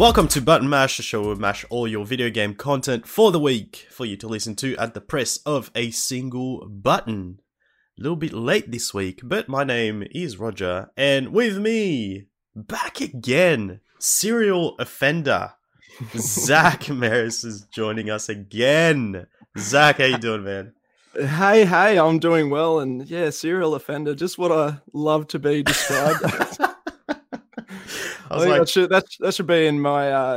Welcome to Button Mash, the show where we mash all your video game content for the week for you to listen to at the press of a single button. A little bit late this week, but my name is Roger, and with me, back again, Serial Offender, Zach Maris is joining us again. Zach, how you doing, man? Hey, I'm doing well, and yeah, Serial Offender, just what I love to be described. I was like, that should be in my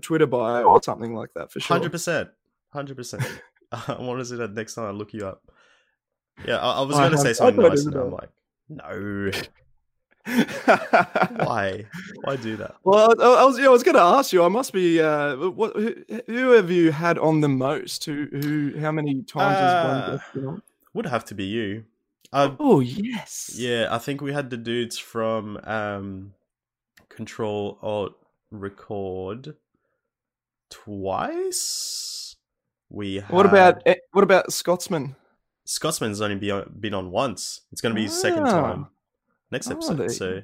Twitter bio or something like that for sure. 100%. I want to see that next time I look you up. Yeah, I was going to say something nice, and I'm like, no. Why do that? Well, I was going to ask you. I must be. Who have you had on the most? Who? How many times has one been on? Would have to be you. Oh yes. Yeah, I think we had the dudes from Control Alt Record twice. What about Scotsman? Scotsman's only been on once. It's going to be his second time. Next episode. So,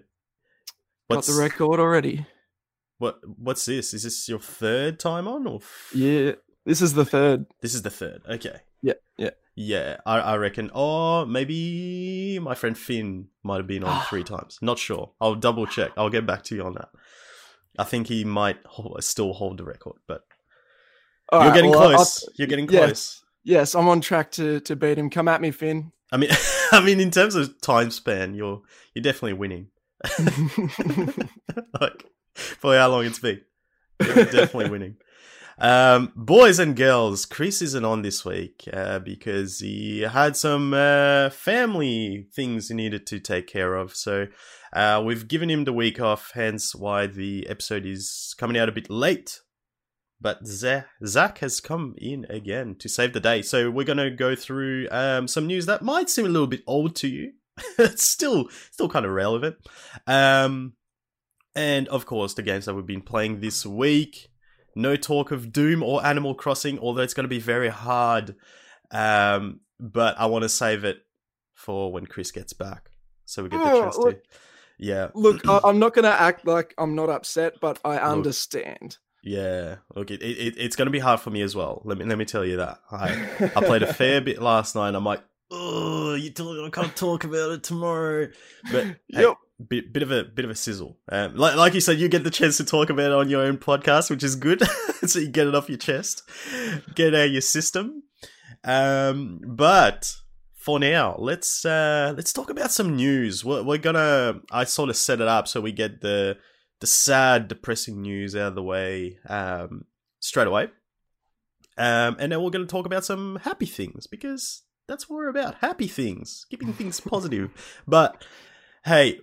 what's got the record already? What's this? Is this your third time on? Or yeah, this is the third. This is the third. Okay. Yeah. I reckon. Or maybe my friend Finn might have been on 3 times. Not sure. I'll double check. I'll get back to you on that. I think he might still hold the record, but you're getting close. You're getting close. Yes, I'm on track to beat him. Come at me, Finn. I mean, in terms of time span, you're definitely winning. Like, for how long it's been, you're definitely winning. Boys and girls, Chris isn't on this week because he had some family things he needed to take care of. So we've given him the week off, hence why the episode is coming out a bit late. But Zach has come in again to save the day. So we're going to go through some news that might seem a little bit old to you. It's still kind of relevant. And, of course, the games that we've been playing this week. No talk of Doom or Animal Crossing, although it's going to be very hard. But I want to save it for when Chris gets back. So we get the chance to... Yeah. Look, I'm not going to act like I'm not upset, but I understand. Yeah, look, it's going to be hard for me as well. Let me tell you that. I played a fair bit last night. And I'm like, I can't talk about it tomorrow. But yep. Hey, bit of a sizzle. Like you said, you get the chance to talk about it on your own podcast, which is good. So you get it off your chest, get out your system. But for now, let's talk about some news. I sort of set it up so we get the sad, depressing news out of the way straight away. And then we're going to talk about some happy things, because that's what we're about. Happy things. Keeping things positive. But, hey,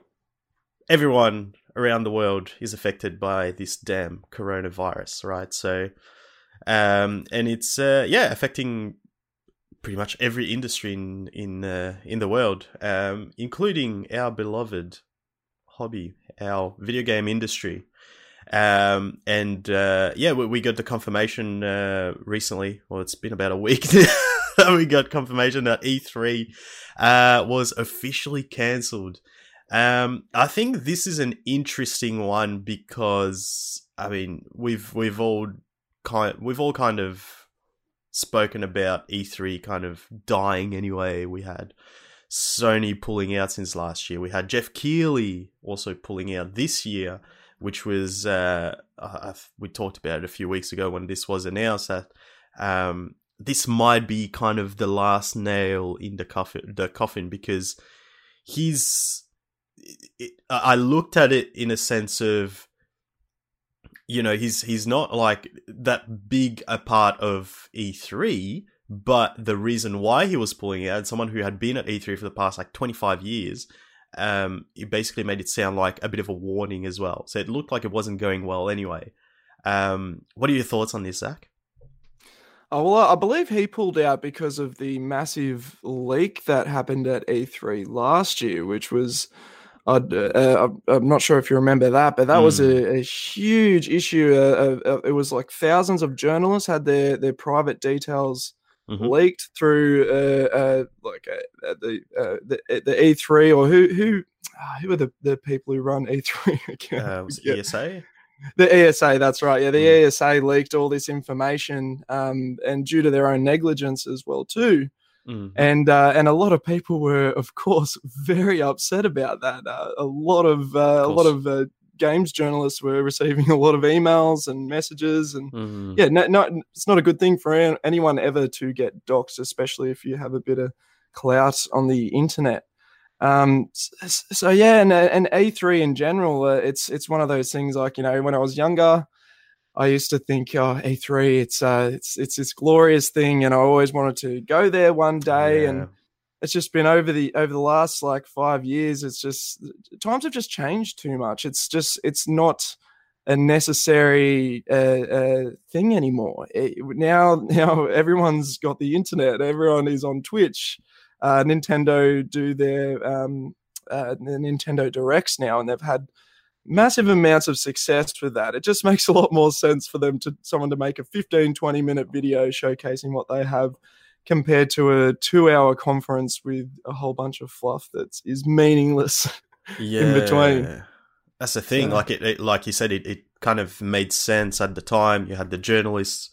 everyone around the world is affected by this damn coronavirus, right? So, and it's, affecting pretty much every industry in the world, including our beloved hobby, our video game industry, we got the confirmation recently. Well, it's been about a week that we got confirmation that E3 was officially cancelled. I think this is an interesting one because I mean we've all kind of spoken about E3 kind of dying anyway. We had Sony pulling out since last year. We had Jeff Keighley also pulling out this year, which was, we talked about it a few weeks ago when this was announced that this might be kind of the last nail in the coffin because I looked at it in a sense of, you know, he's not like that big a part of E3. But the reason why he was pulling out, someone who had been at E3 for the past like 25 years, it basically made it sound like a bit of a warning as well. So it looked like it wasn't going well anyway. What are your thoughts on this, Zach? I believe he pulled out because of the massive leak that happened at E3 last year, which was... I'm not sure if you remember that, but that was a huge issue. It was like thousands of journalists had their private details leaked through the E3 or who are the people who run E3 again? Was it ESA? The ESA, that's right. Yeah, the ESA leaked all this information, and due to their own negligence as well too. Mm-hmm. And a lot of people were, of course, very upset about that. A lot of games journalists were receiving a lot of emails and messages, and it's not a good thing for anyone ever to get doxxed, especially if you have a bit of clout on the internet. And E3 in general, it's one of those things, like, you know, when I was younger, I used to think, oh, E3, it's this glorious thing, and I always wanted to go there one day. Yeah. And it's just been over the last like 5 years, it's just times have just changed too much. It's not a necessary thing anymore. Now everyone's got the internet, everyone is on Twitch. Nintendo do their Nintendo Directs now, and they've had massive amounts of success with that. It just makes a lot more sense for them someone to make a 15-20 minute video showcasing what they have, compared to a 2 hour conference with a whole bunch of fluff that is meaningless in between. That's the thing. So, like it like you said, it kind of made sense at the time. You had the journalists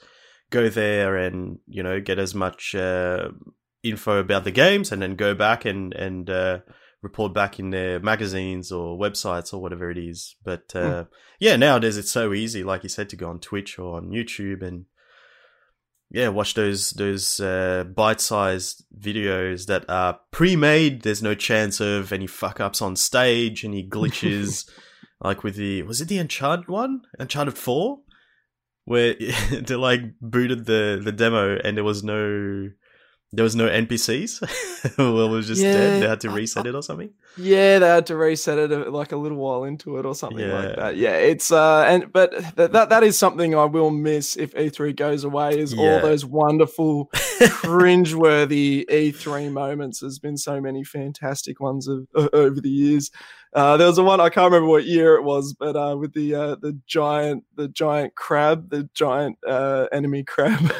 go there and, you know, get as much info about the games, and then go back and report back in their magazines or websites or whatever it is. But nowadays it's so easy, like you said, to go on Twitch or on YouTube and watch those bite-sized videos that are pre-made. There's no chance of any fuck-ups on stage, any glitches, like with was it the Uncharted one? Uncharted 4? Where they like booted the demo and there was no NPCs. Well, it was just dead. They had to reset it or something. Yeah, they had to reset it like a little while into it or something like that. Yeah, it's that is something I will miss if E3 goes away. Is all those wonderful, cringeworthy E3 moments. There's been so many fantastic ones over the years. There was one, I can't remember what year it was, but with the giant enemy crab.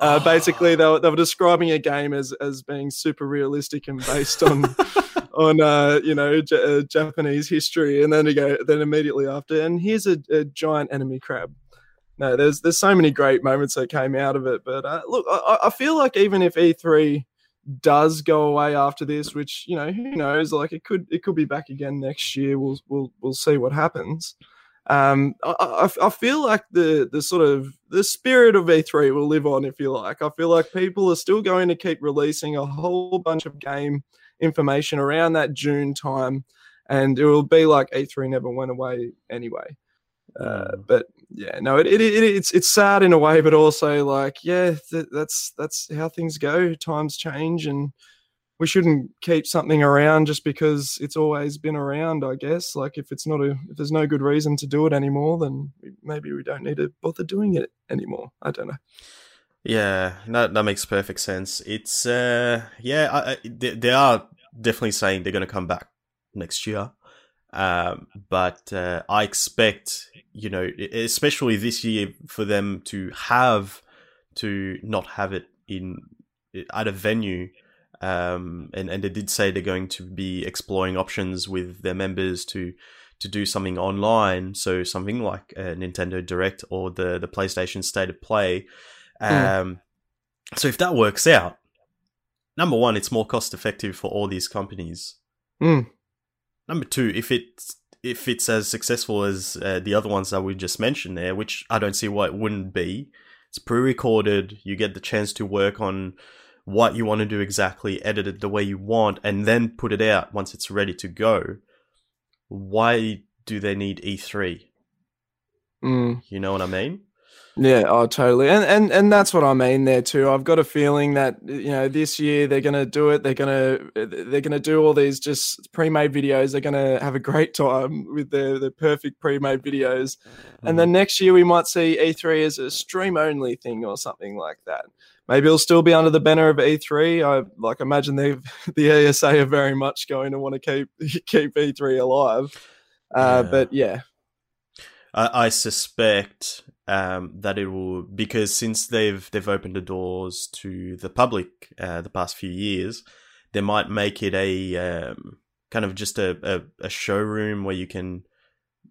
Basically, they were describing a game as being super realistic and based on Japanese history, and then immediately after, and here's a giant enemy crab. No, there's so many great moments that came out of it, but look, I feel like even if E3 does go away after this, which, you know, who knows? Like it could be back again next year. We'll see what happens. I feel like the sort of the spirit of E3 will live on, if you like. I feel like people are still going to keep releasing a whole bunch of game information around that June time, and it will be like E3 never went away anyway. It's sad in a way, but also like, that's how things go. Times change, and we shouldn't keep something around just because it's always been around, I guess. Like if there's no good reason to do it anymore, then maybe we don't need to bother doing it anymore. I don't know. Yeah, that makes perfect sense. It's they are definitely saying they're going to come back next year, but I expect, you know, especially this year, for them to have to not have it in at a venue. And they did say they're going to be exploring options with their members to do something online. So something like a Nintendo Direct or the PlayStation State of Play. So if that works out, number one, it's more cost effective for all these companies. Number two, if it's as successful as the other ones that we just mentioned there, which I don't see why it wouldn't be. It's pre-recorded. You get the chance to work on what you want to do exactly, edit it the way you want, and then put it out once it's ready to go. Why do they need E3? You know what I mean? Yeah, oh, totally. And that's what I mean there too. I've got a feeling that, you know, this year they're going to do it. They're going to do all these just pre-made videos. They're going to have a great time with their perfect pre-made videos. And then next year we might see E3 as a stream-only thing or something like that. Maybe it'll still be under the banner of E3. I imagine the ESA are very much going to want to keep E3 alive. But yeah, I suspect that it will, because since they've opened the doors to the public the past few years, they might make it a kind of just a showroom where you can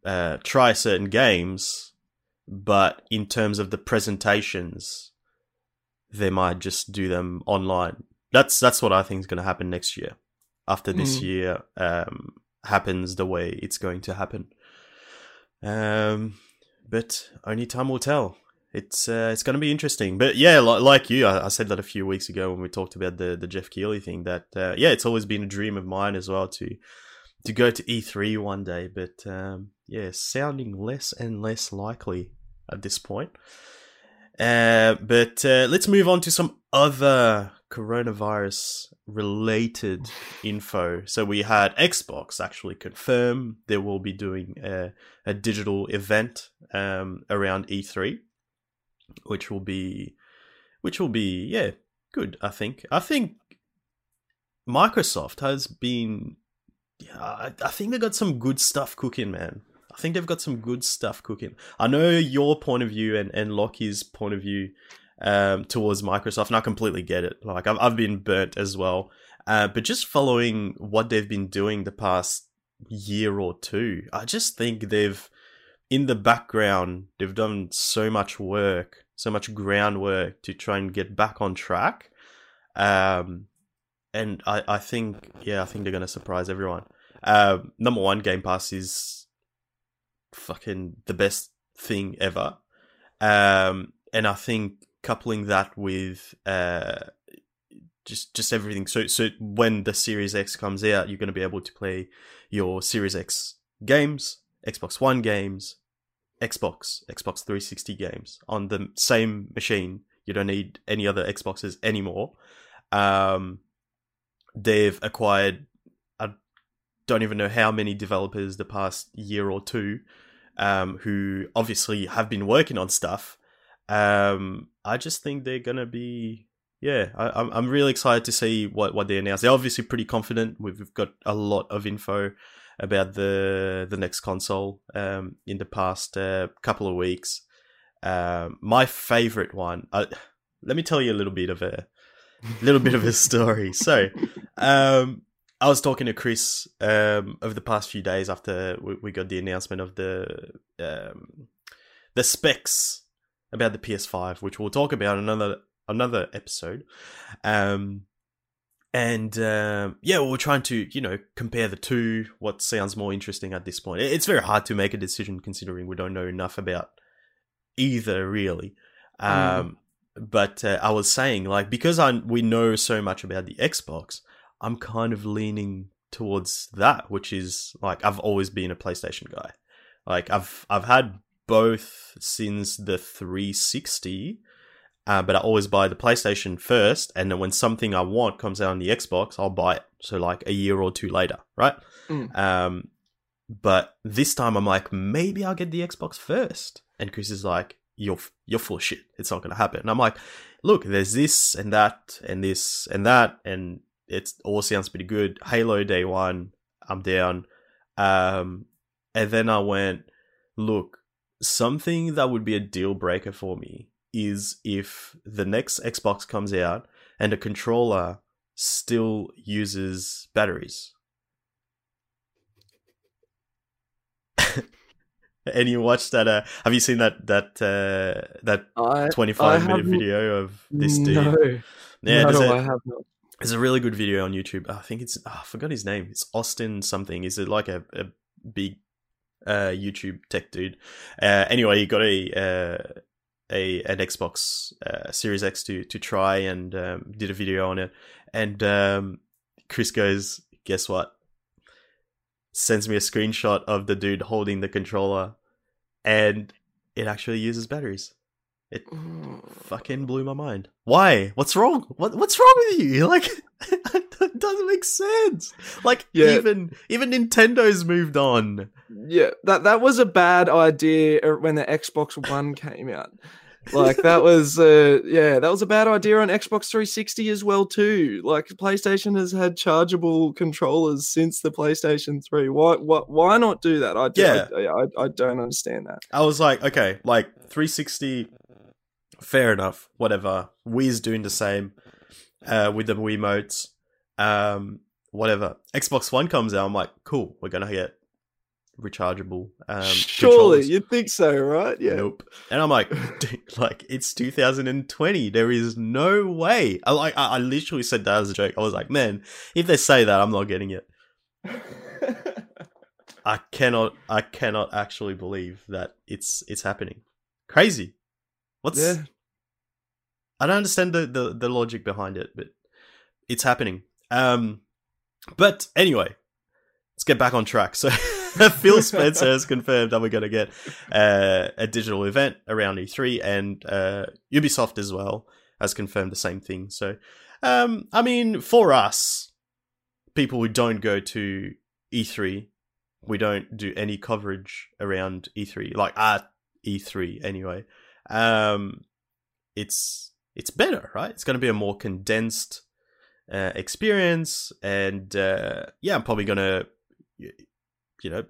try certain games, but in terms of the presentations, they might just do them online. That's what I think is going to happen next year. After this year happens the way it's going to happen. But only time will tell. It's going to be interesting. But yeah, like you, I said that a few weeks ago when we talked about the Jeff Keighley thing, that yeah, it's always been a dream of mine as well to go to E3 one day. But yeah, sounding less and less likely at this point. But let's move on to some other coronavirus-related info. So we had Xbox actually confirm they will be doing a digital event around E3, which will be yeah, good. I think Microsoft has been. Yeah, I think they got some good stuff cooking, man. I think they've got some good stuff cooking. I know your point of view and Lockie's point of view towards Microsoft, and I completely get it. Like, I've been burnt as well. But just following what they've been doing the past year or two, I just think they've, in the background, they've done so much work, so much groundwork to try and get back on track. And I think they're going to surprise everyone. Number one, Game Pass is fucking the best thing ever. And I think coupling that with just everything. So when the Series X comes out, you're going to be able to play your Series X games, Xbox One games, Xbox 360 games on the same machine. You don't need any other Xboxes anymore. They've acquired, I don't even know how many developers the past year or two, who obviously have been working on stuff. I just think they're going to be, yeah, I'm really excited to see what they announce. They're obviously pretty confident. We've got a lot of info about the next console in the past couple of weeks. My favorite one, let me tell you a little bit of a story. So, I was talking to Chris over the past few days after we got the announcement of the specs about the PS5, which we'll talk about in another episode. Yeah, we're trying to, compare the two, what sounds more interesting at this point. It's very hard to make a decision considering we don't know enough about either, really. But I was saying, like, because we know so much about the Xbox, I'm kind of leaning towards that, which is, like, I've always been a PlayStation guy. Like, I've had both since the 360, but I always buy the PlayStation first, and then when something I want comes out on the Xbox, I'll buy it. So, like, a year or two later, right? But this time I'm like, maybe I'll get the Xbox first. And Chris is like, you're full of shit. It's not going to happen. And I'm like, look, there's this and that and this and that. And it all sounds pretty good. Halo day one, I'm down. And then I went, look, something that would be a deal breaker for me is if the next Xbox comes out and the controller still uses batteries. And you watched that? Have you seen that 25-minute video of this dude? No, yeah, no, I have not. There's a really good video on YouTube. I think it's I forgot his name. It's Austin something. Is it like a big YouTube tech dude? Anyway, he got an Xbox Series X to try and did a video on it. And Chris goes, "Guess what?" Sends me a screenshot of the dude holding the controller, and it actually uses batteries. It fucking blew my mind. Why? What's wrong? What's wrong with you? Like, it doesn't make sense. Like, yeah. Even Nintendo's moved on. Yeah, that was a bad idea when the Xbox One came out. Like, that was a bad idea on Xbox 360 as well, too. Like, PlayStation has had chargeable controllers since the PlayStation 3. Why not do that? I don't understand that. I was like, okay, like, 360, fair enough, whatever. Wii's doing the same with the Wiimotes, whatever. Xbox One comes out, I'm like, cool, we're going to get rechargeable surely controllers. You'd think so, right? Yeah. Nope. And I'm like, dude, like, it's 2020. There is no way. I literally said that as a joke. I was like, man, if they say that, I'm not getting it. I cannot actually believe that it's happening. Crazy. Yeah. I don't understand the logic behind it, but it's happening. But anyway, let's get back on track. So Phil Spencer has confirmed that we're going to get a digital event around E3, and Ubisoft as well has confirmed the same thing. So, I mean, for us, people who don't go to E3, we don't do any coverage around E3, like at E3 anyway. It's better, right? It's going to be a more condensed experience, and I'm probably going to,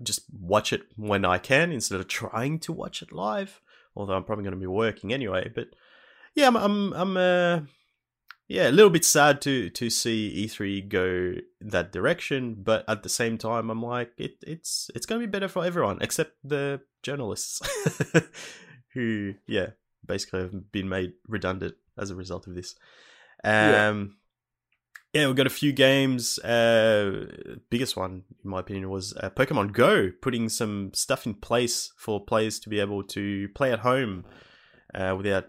just watch it when I can instead of trying to watch it live. Although I'm probably going to be working anyway, but yeah, I'm a little bit sad to see E3 go that direction, but at the same time, I'm like, it's going to be better for everyone except the journalists who, yeah, basically have been made redundant as a result of this. Yeah, we got a few games. Biggest one, in my opinion, was Pokemon Go, putting some stuff in place for players to be able to play at home without,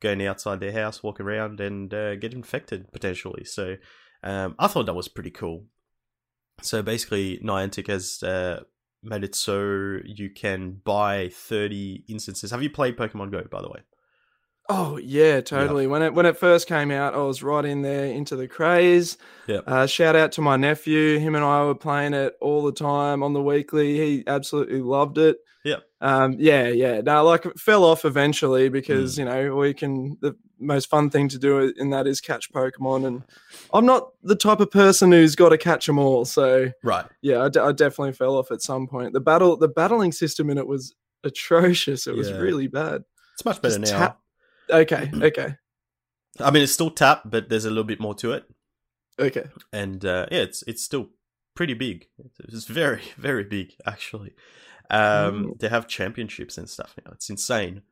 going outside their house, walk around, and get infected, potentially. So, I thought that was pretty cool. So, basically, Niantic has made it so you can buy 30 instances. Have you played Pokemon Go, by the way? Oh, yeah, totally. Yep. When it first came out, I was right in there into the craze. Yep. Shout out to my nephew. Him and I were playing it all the time on the weekly. He absolutely loved it. Yeah. No, like, it fell off eventually because, the most fun thing to do in that is catch Pokemon. And I'm not the type of person who's got to catch them all. So, right. Yeah, I definitely fell off at some point. The battling system in it was atrocious. It was really bad. It's much better now. Okay. I mean, it's still tap, but there's a little bit more to it. Okay. And it's still pretty big. It's very, very big, actually. They have championships and stuff now. It's insane.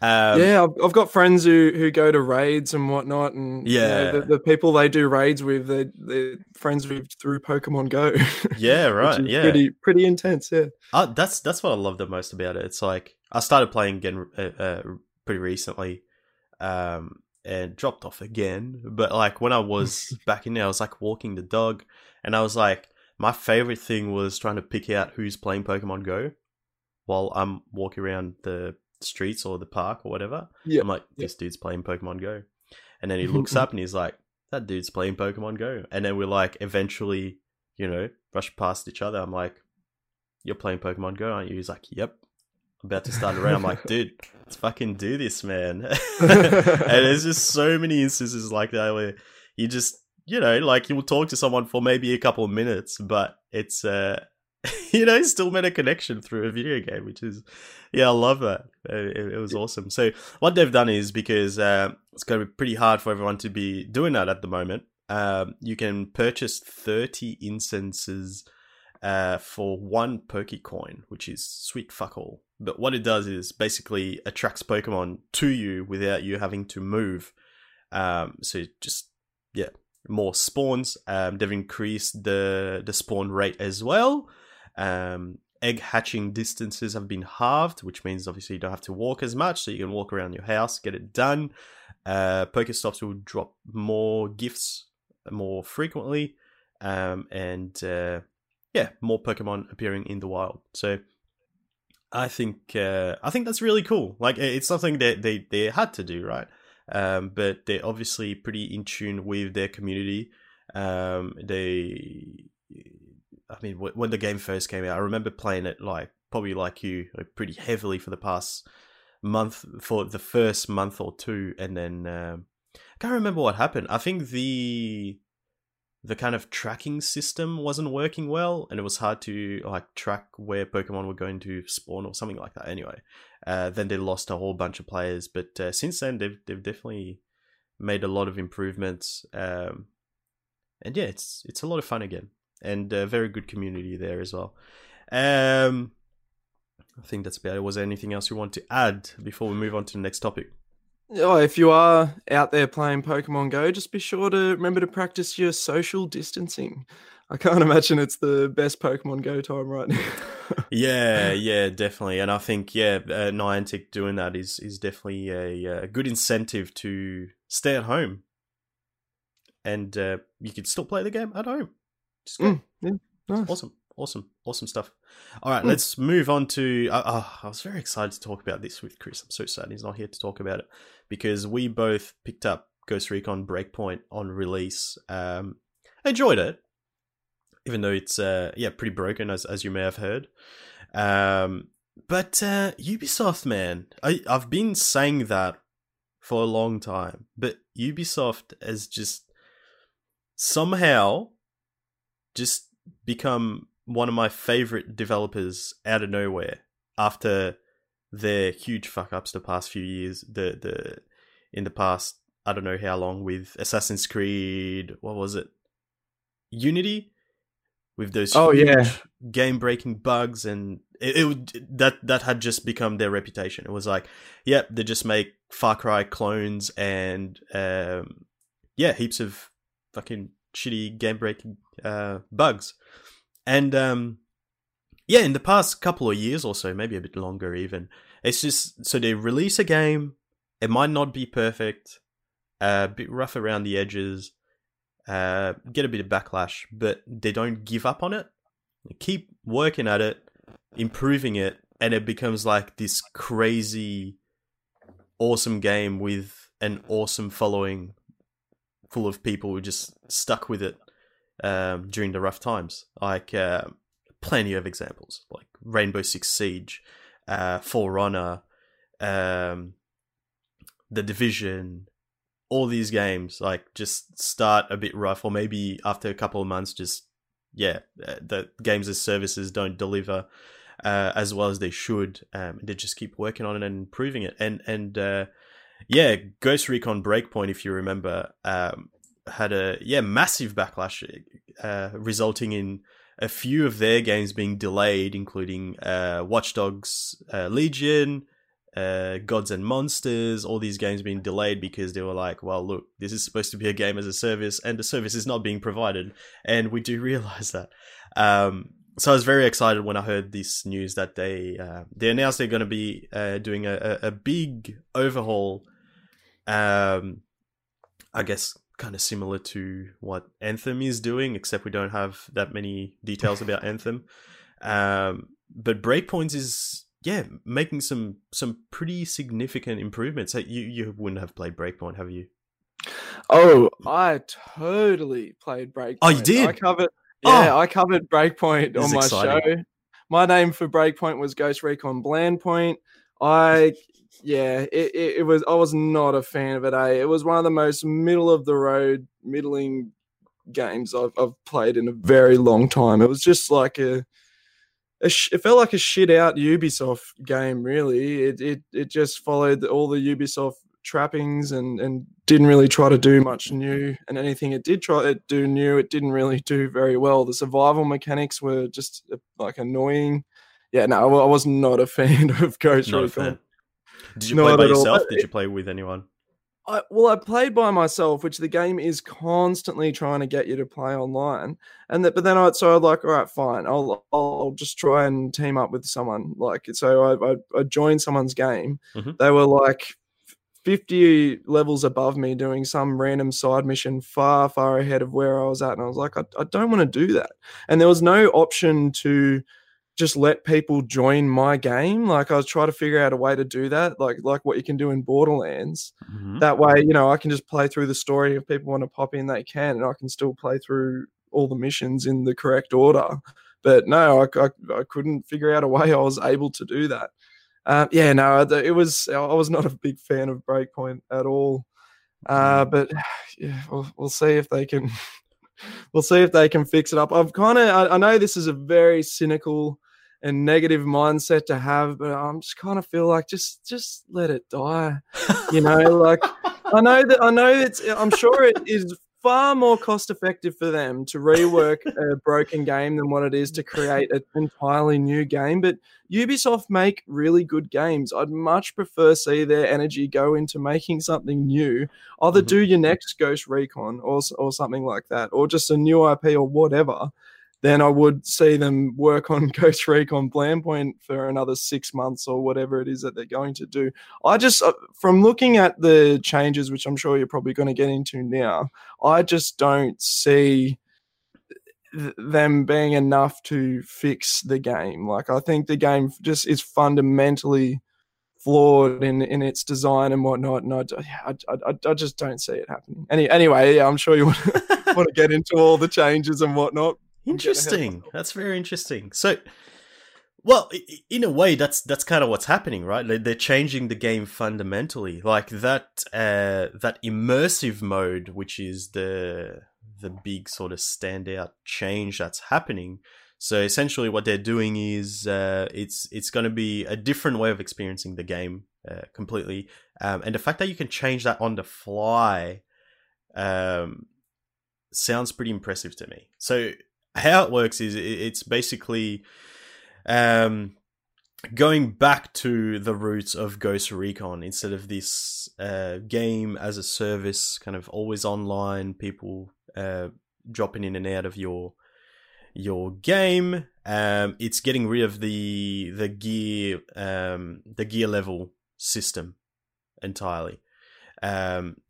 I've got friends who go to raids and whatnot, and the people they do raids with, they're friends with through Pokemon Go. Yeah, right. Pretty intense. Yeah. That's what I love the most about it. It's like I started playing again pretty recently. And dropped off again, but like when I was back in there, I was like walking the dog, and I was like, my favorite thing was trying to pick out who's playing Pokemon Go while I'm walking around the streets or the park or whatever. Yeah. I'm like, this dude's playing Pokemon Go, and then he looks up and he's like, that dude's playing Pokemon Go, and then we're like, eventually, rush past each other. I'm like, you're playing Pokemon Go, aren't you? He's like, yep. About to start around, I'm like, dude, let's fucking do this, man. And there's just so many instances like that where you just, like, you will talk to someone for maybe a couple of minutes, but it's, still made a connection through a video game, which is, I love that. It was awesome. So what they've done is, because it's going to be pretty hard for everyone to be doing that at the moment, you can purchase 30 instances for one Pokecoin, which is sweet fuck all. But what it does is basically attracts Pokemon to you without you having to move. So just, more spawns. They've increased the spawn rate as well. Egg hatching distances have been halved, which means obviously you don't have to walk as much. So you can walk around your house, get it done. Pokestops will drop more gifts more frequently. More Pokemon appearing in the wild. So I think that's really cool. Like, it's something that they had to do, right? But they're obviously pretty in tune with their community. When the game first came out, I remember playing it like probably like you, like, pretty heavily for the first month or two, and then I can't remember what happened. I think the kind of tracking system wasn't working well, and it was hard to like track where Pokemon were going to spawn or something like that. Anyway, then they lost a whole bunch of players, but since then they've definitely made a lot of improvements. It's a lot of fun again, and a very good community there as well. I think that's about it. Was there anything else you want to add before we move on to the next topic? Oh, if you are out there playing Pokemon Go, just be sure to remember to practice your social distancing. I can't imagine it's the best Pokemon Go time right now. Yeah, definitely. And I think, Niantic doing that is definitely a good incentive to stay at home. And you can still play the game at home. Just go. Yeah, nice. Awesome stuff. All right, let's move on to... I was very excited to talk about this with Chris. I'm so sad he's not here to talk about it, because we both picked up Ghost Recon Breakpoint on release. Enjoyed it, even though it's pretty broken, as you may have heard. But Ubisoft, man, I've been saying that for a long time, but Ubisoft has just somehow just become one of my favorite developers out of nowhere after their huge fuck-ups the past few years, in the past, I don't know how long, with Assassin's Creed, what was it? Unity? With those game-breaking bugs, and that had just become their reputation. It was like, they just make Far Cry clones and, heaps of fucking shitty game-breaking bugs. And, in the past couple of years or so, maybe a bit longer even, it's just, so they release a game, it might not be perfect, a bit rough around the edges, get a bit of backlash, but they don't give up on it. They keep working at it, improving it, and it becomes like this crazy, awesome game with an awesome following full of people who just stuck with it. During the rough times, like plenty of examples, like Rainbow Six Siege, For Honor, The Division, all these games, like, just start a bit rough, or maybe after a couple of months, the games as services don't deliver as well as they should. They just keep working on it and improving it, and Ghost Recon Breakpoint, if you remember, had a massive backlash, resulting in a few of their games being delayed, including Watch Dogs Legion, Gods and Monsters, all these games being delayed because they were like, well, look, this is supposed to be a game as a service, and the service is not being provided, and we do realize that. So I was very excited when I heard this news that they announced they're going to be doing a big overhaul, I guess, kind of similar to what Anthem is doing, except we don't have that many details about Anthem. But Breakpoint is making some pretty significant improvements. You wouldn't have played Breakpoint, have you? Oh, I totally played Breakpoint. Oh, you did? I covered Breakpoint on my show. My name for Breakpoint was Ghost Recon Blandpoint. I was not a fan of it. It was one of the most middle-of-the-road, middling games I've played in a very long time. It was just like it felt like a shit-out Ubisoft game, really. It just followed all the Ubisoft trappings and didn't really try to do much new. And anything it did try to do new, it didn't really do very well. The survival mechanics were just, like, annoying. Yeah, no, I was not a fan of Ghost Recon. Did you play by yourself? Did you play with anyone? I played by myself, which the game is constantly trying to get you to play online. So I was like, all right, fine, I'll just try and team up with someone. Like, so I joined someone's game. Mm-hmm. They were like 50 levels above me, doing some random side mission far, far ahead of where I was at, and I was like, I don't want to do that. And there was no option to just let people join my game. Like, I was trying to figure out a way to do that, like what you can do in Borderlands. Mm-hmm. That way, I can just play through the story. If people want to pop in, they can, and I can still play through all the missions in the correct order. But no, I couldn't figure out a way I was able to do that. I was not a big fan of Breakpoint at all. We'll see if they can... We'll see if they can fix it up. I know this is a very cynical and negative mindset to have, but I'm just kind of feel like just let it die. Like I know I'm sure it is far more cost effective for them to rework a broken game than what it is to create an entirely new game. But Ubisoft make really good games. I'd much prefer see their energy go into making something new. Either do your next Ghost Recon or something like that, or just a new IP or whatever. Then I would see them work on Ghost Recon Breakpoint for another 6 months or whatever it is that they're going to do. I just, from looking at the changes, which I'm sure you're probably going to get into now, I just don't see them being enough to fix the game. Like, I think the game just is fundamentally flawed in its design and whatnot, and I just don't see it happening. Anyway, yeah, I'm sure you want to get into all the changes and whatnot. Interesting. That's very interesting. So, well, in a way, that's kind of what's happening, right? Like, they're changing the game fundamentally. Like that immersive mode, which is the big sort of standout change that's happening. So essentially, what they're doing is it's going to be a different way of experiencing the game completely, and the fact that you can change that on the fly sounds pretty impressive to me. So. How it works is it's basically going back to the roots of Ghost Recon instead of this game as a service, kind of always online, people dropping in and out of your game. It's getting rid of the gear level system entirely.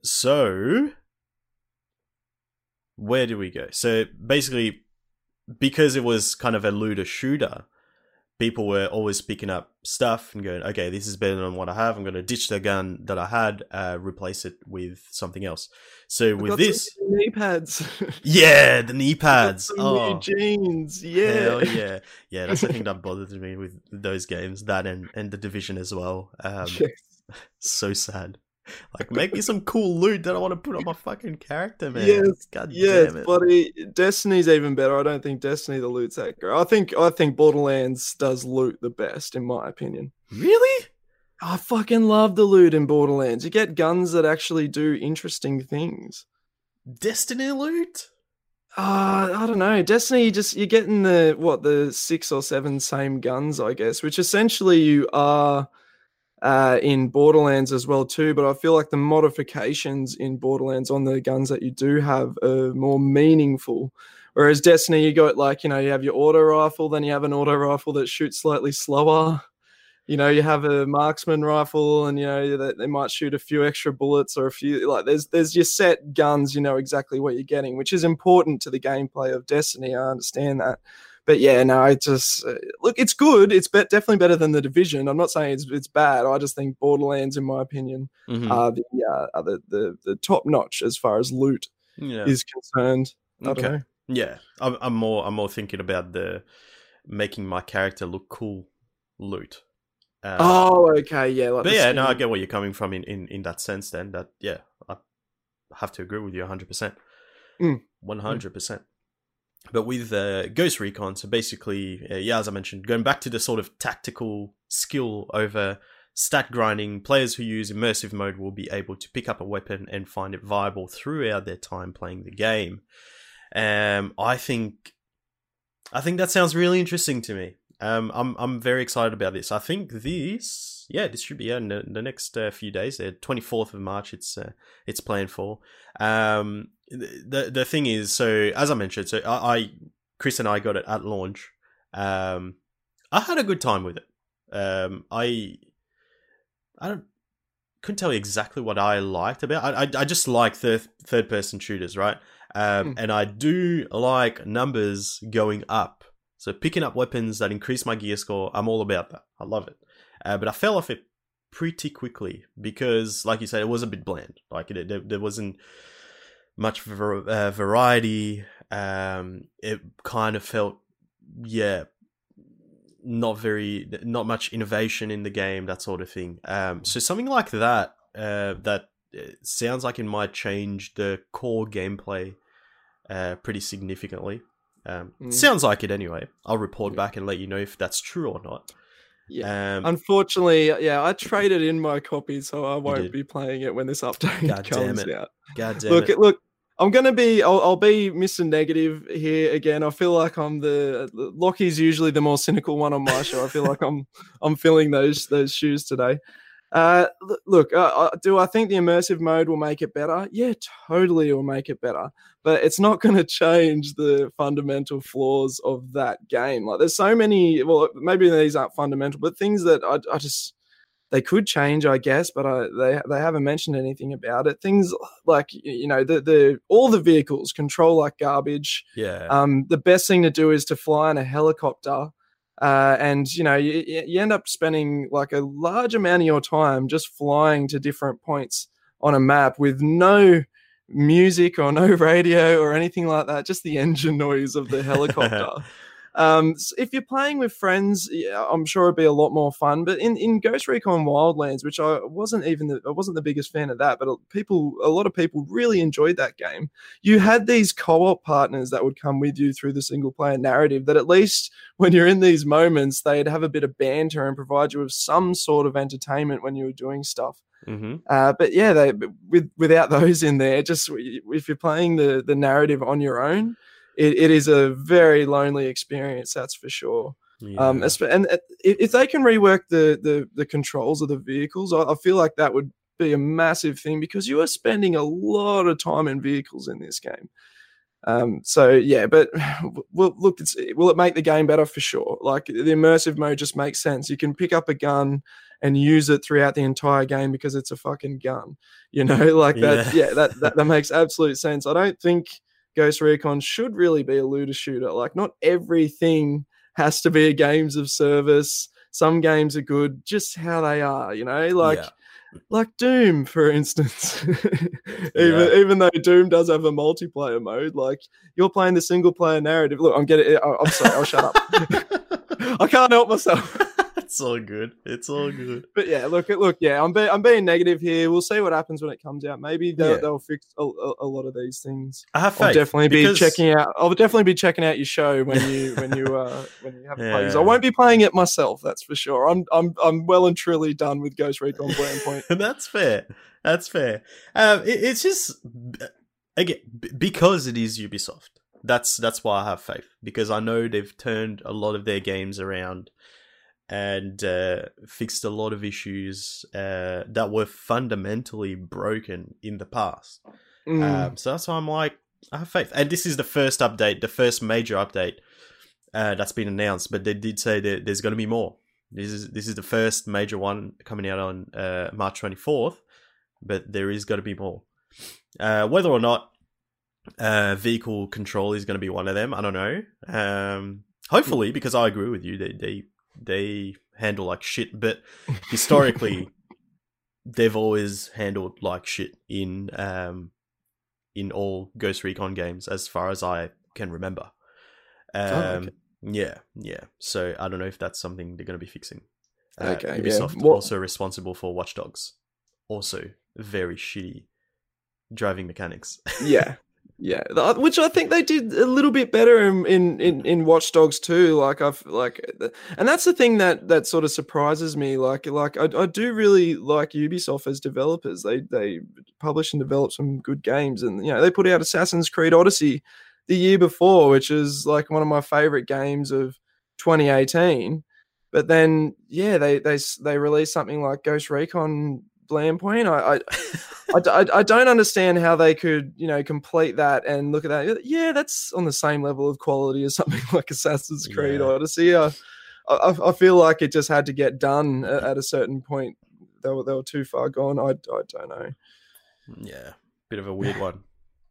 So where do we go? So basically, because it was kind of a looter shooter, people were always picking up stuff and going, okay, this is better than what I have. I'm going to ditch the gun that I had, replace it with something else. So with this... knee pads. Yeah, the knee pads. New jeans, yeah. Hell yeah. Yeah, that's the thing that bothers me with those games, that and The Division as well. Yes. So sad. Like, make me some cool loot that I want to put on my fucking character, man. Yes, God damn it. Bloody Destiny's even better. I don't think Destiny the loot's that great. I think Borderlands does loot the best, in my opinion. Really? I fucking love the loot in Borderlands. You get guns that actually do interesting things. Destiny loot? I don't know. Destiny, you're getting the 6 or 7 same guns, I guess, which essentially you are... in Borderlands as well too, but I feel like the modifications in Borderlands on the guns that you do have are more meaningful. Whereas Destiny, you got you have your auto rifle, then you have an auto rifle that shoots slightly slower. You know, you have a marksman rifle, and they might shoot a few extra bullets or a few there's your set guns. You know exactly what you're getting, which is important to the gameplay of Destiny. I understand that. But yeah, no, I just look. It's good. It's definitely better than The Division. I'm not saying it's bad. I just think Borderlands, in my opinion, are the top notch as far as loot is concerned. I don't know. Yeah, I'm more thinking about the making my character look cool loot. Okay, yeah. I get where you're coming from in that sense. Then I have to agree with you 100%. 100%. But with Ghost Recon, so basically, as I mentioned, going back to the sort of tactical skill over stat grinding, players who use immersive mode will be able to pick up a weapon and find it viable throughout their time playing the game. I think that sounds really interesting to me. I'm very excited about this. I think this should be out in the next few days. The 24th of March, it's planned for. The thing is, so as I mentioned, so Chris and I got it at launch. I had a good time with it. I couldn't tell you exactly what I liked about it. I just like third person shooters, right? And I do like numbers going up. So picking up weapons that increase my gear score, I'm all about that. I love it. But I fell off it pretty quickly because, like you said, it was a bit bland. Like there wasn't much variety. It kind of felt, not much innovation in the game, that sort of thing. So something like that, that sounds like it might change the core gameplay pretty significantly. Sounds like it anyway. I'll report back and let you know if that's true or not. Yeah. Unfortunately, I traded in my copy, so I won't be playing it when this update comes out. God damn it. Look, I'm going to be, I'll be Mr. Negative here again. I feel like I'm the, Lockie's usually the more cynical one on my show. I feel like I'm filling those shoes today. Look, do I think the immersive mode will make it better? Yeah, totally it will make it better. But it's not going to change the fundamental flaws of that game. Like there's so many, well, maybe these aren't fundamental, but things that I just, they could change, I guess, but they haven't mentioned anything about it. Things like, you know, all the vehicles control like garbage. Yeah. The best thing to do is to fly in a helicopter. And, you know, you end up spending like a large amount of your time just flying to different points on a map with no music or no radio or anything like that, just the engine noise of the helicopter. So if you're playing with friends, yeah, I'm sure it'd be a lot more fun. But in Ghost Recon Wildlands, which I wasn't the biggest fan of that, but a lot of people really enjoyed that game. You had these co-op partners that would come with you through the single player narrative that at least when you're in these moments, they'd have a bit of banter and provide you with some sort of entertainment when you were doing stuff. Mm-hmm. But yeah, without those in there, just if you're playing the narrative on your own, it is a very lonely experience, that's for sure. Yeah. And if they can rework the controls of the vehicles, I feel like that would be a massive thing because you are spending a lot of time in vehicles in this game. So yeah, but well, look, will it make the game better? For sure. Like the immersive mode just makes sense. You can pick up a gun and use it throughout the entire game because it's a fucking gun. You know, like that. Yeah, that makes absolute sense. I don't think Ghost Recon should really be a looter shooter. Like not everything has to be a games of service. Some games are good just how they are, you know, like, yeah. Like Doom, for instance, even though Doom does have a multiplayer mode, like you're playing the single player narrative. Look, I'm getting it. I'm sorry. I'll shut up. I can't help myself. It's all good. It's all good. But yeah, look, yeah, I'm being negative here. We'll see what happens when it comes out. Maybe they'll fix a lot of these things. I have faith. I'll definitely be checking out your show when you have a play. Because I won't be playing it myself. That's for sure. I'm well and truly done with Ghost Recon Breakpoint. That's fair. That's fair. It's just again because it is Ubisoft. That's why I have faith, because I know they've turned a lot of their games around and fixed a lot of issues that were fundamentally broken in the past. So that's why I'm like, I have faith. And this is the first update, the first major update that's been announced, but they did say that there's going to be more. This is the first major one coming out on March 24th, but there is going to be more. Whether or not vehicle control is going to be one of them, I don't know. Hopefully, because I agree with you, they handle like shit, but historically they've always handled like shit in all Ghost Recon games as far as I can remember. Yeah. So I don't know if that's something they're going to be fixing. Ubisoft also responsible for Watch Dogs. Also very shitty driving mechanics. Yeah. Yeah, which I think they did a little bit better in Watch Dogs too. Like and that's the thing that sort of surprises me. Like I do really like Ubisoft as developers. They publish and develop some good games, and you know they put out Assassin's Creed Odyssey the year before, which is like one of my favorite games of 2018. But then they released something like Ghost Recon Breakpoint. I don't understand how they could, you know, complete that and look at that. Yeah, that's on the same level of quality as something like Assassin's Creed Odyssey. I feel like it just had to get done at a certain point. They were too far gone. I don't know. Yeah, bit of a weird one.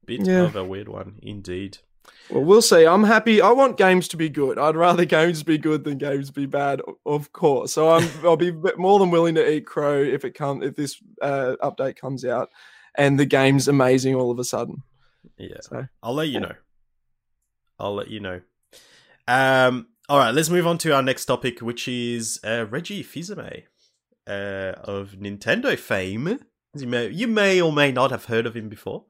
Bit of a weird one, indeed. Well, we'll see. I'm happy. I want games to be good. I'd rather games be good than games be bad, of course. So I'll be more than willing to eat crow if this update comes out and the game's amazing all of a sudden. Yeah, so, I'll let you know. I'll let you know. All right, let's move on to our next topic, which is Reggie Fils-Aimé of Nintendo fame. You may or may not have heard of him before.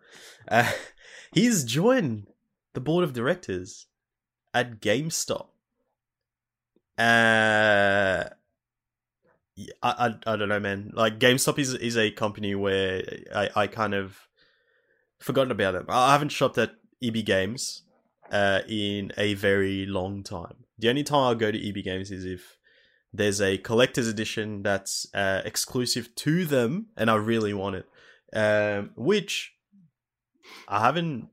He's joined the board of directors at GameStop. I don't know, man. Like GameStop is a company where I kind of forgotten about them. I haven't shopped at EB Games in a very long time. The only time I go to EB Games is if there's a collector's edition that's exclusive to them, and I really want it. Which I haven't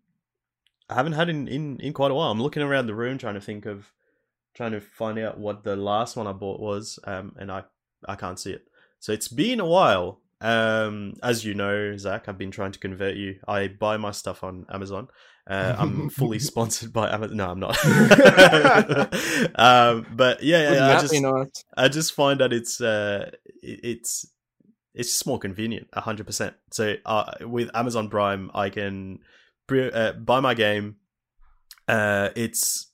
had in quite a while. I'm looking around the room trying to find out what the last one I bought was, and I can't see it. So it's been a while. As you know, Zach, I've been trying to convert you. I buy my stuff on Amazon. I'm fully sponsored by Amazon. No, I'm not. But yeah, I just find that it's just more convenient, 100%. So with Amazon Prime, I can buy my game. It's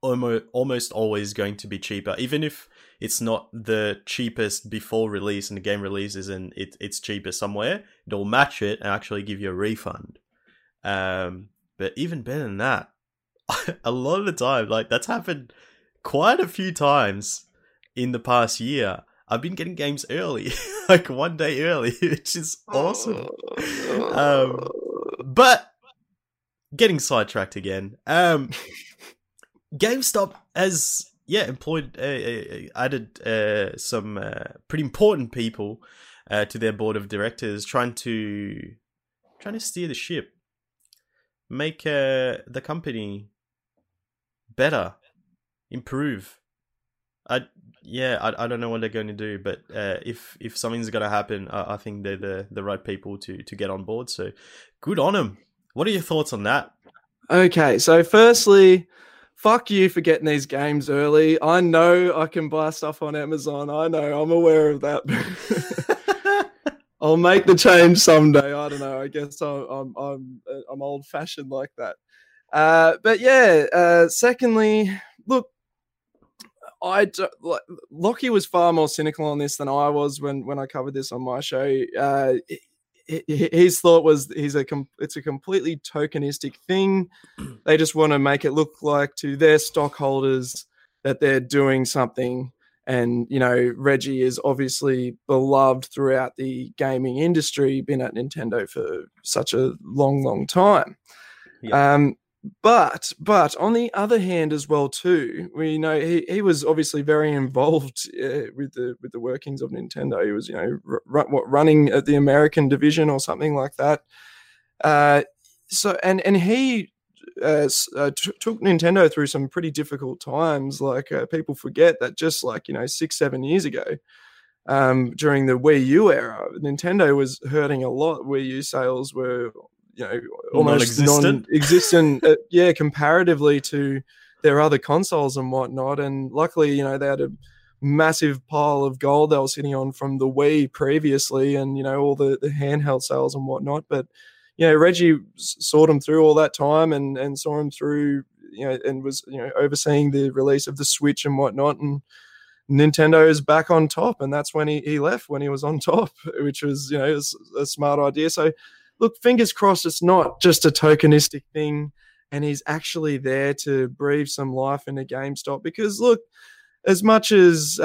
almost always going to be cheaper, even if it's not the cheapest before release and the game releases and it's cheaper somewhere. It'll match it and actually give you a refund. But even better than that, a lot of the time, like, that's happened quite a few times in the past year. I've been getting games early, like one day early, which is awesome. But getting sidetracked again. GameStop has... yeah, employed added some pretty important people to their board of directors, trying to steer the ship, make the company better, improve. I don't know what they're going to do, but if something's going to happen, I think they're the right people to get on board. So, good on them. What are your thoughts on that? Okay, so firstly, fuck you for getting these games early. I know I can buy stuff on Amazon. I know. I'm aware of that. I'll make the change someday. I don't know. I guess I'm old fashioned like that. But yeah. Secondly, look, Lockie was far more cynical on this than I was when I covered this on my show. His thought was it's a completely tokenistic thing. They just want to make it look like to their stockholders that they're doing something. And, you know, Reggie is obviously beloved throughout the gaming industry, been at Nintendo for such a long, long time. Yeah. But on the other hand as well too, we know he was obviously very involved with the workings of Nintendo. He was, you know, running at the American division or something like that. So he took Nintendo through some pretty difficult times. Like people forget that just like, you know, 6-7 years ago, during the Wii U era, Nintendo was hurting a lot. Wii U sales were, you know, almost non-existent comparatively to their other consoles and whatnot. And luckily, you know, they had a massive pile of gold they were sitting on from the Wii previously and, you know, all the handheld sales and whatnot. But, you know, Reggie saw them through all that time and saw them through, you know, and was, you know, overseeing the release of the Switch and whatnot. And Nintendo is back on top. And that's when he left, when he was on top, which was, you know, a smart idea. So, look, fingers crossed it's not just a tokenistic thing and he's actually there to breathe some life into GameStop because, look, as much as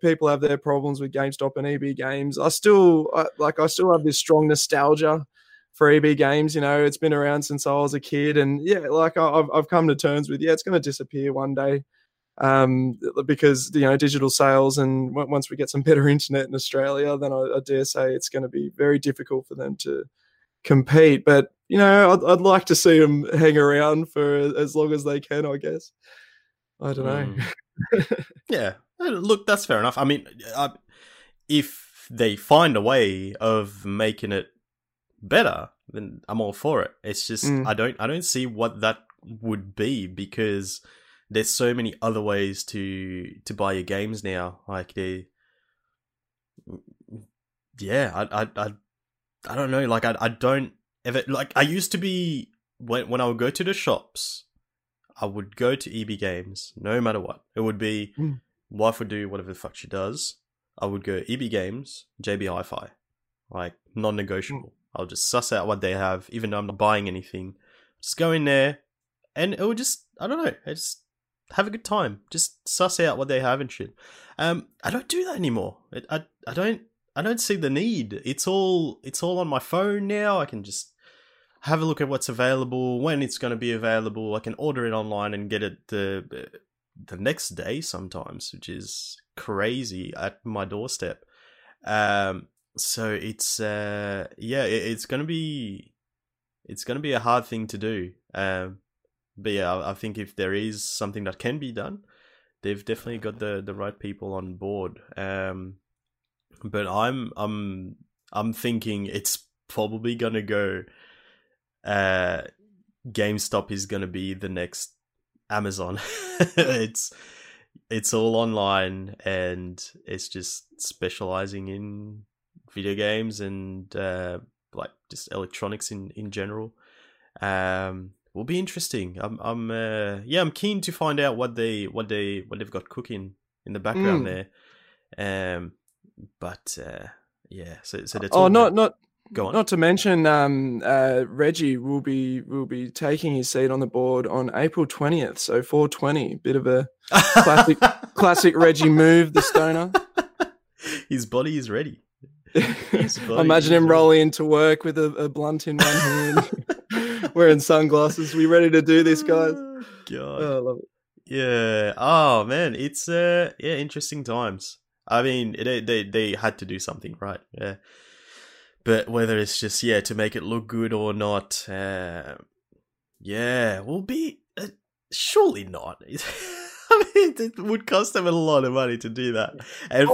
people have their problems with GameStop and EB Games, I still have this strong nostalgia for EB Games. You know, it's been around since I was a kid and, yeah, like I've come to terms with, yeah, it's going to disappear one day because, you know, digital sales and once we get some better internet in Australia, then I dare say it's going to be very difficult for them to compete, but you know, I'd like to see them hang around for as long as they can, I guess. I don't know. Yeah, look, that's fair enough. I mean, if they find a way of making it better, then I'm all for it. It's just I don't see what that would be because there's so many other ways to buy your games now. Like I don't know, like, I don't ever... Like, I used to be... When I would go to the shops, I would go to EB Games, no matter what. It would be... Wife would do whatever the fuck she does. I would go EB Games, JB Hi-Fi. Like, non-negotiable. I'll just suss out what they have, even though I'm not buying anything. Just go in there, and it would just... I don't know. I just have a good time. Just suss out what they have and shit. I don't do that anymore. I don't see the need. It's all on my phone now. I can just have a look at what's available, when it's going to be available. I can order it online and get it the next day sometimes, which is crazy, at my doorstep. So it's yeah, it's gonna be a hard thing to do. But yeah, I think if there is something that can be done, they've definitely got the right people on board. But I'm thinking it's probably gonna go. GameStop is gonna be the next Amazon. It's all online, and it's just specializing in video games and like just electronics in general. Will be interesting. I'm keen to find out what they've got cooking in the background there. Yeah, so that's Not to mention, Reggie will be taking his seat on the board on April 20th, so 420. Bit of a classic Reggie move, the stoner. His body is ready. Imagine him rolling into work with a blunt in one hand, wearing sunglasses. We ready to do this, guys? God, oh, I love it. Yeah. Oh man, it's interesting times. I mean, they had to do something, right? Yeah. But whether it's just, yeah, to make it look good or not, will be... surely not. I mean, it would cost them a lot of money to do that. And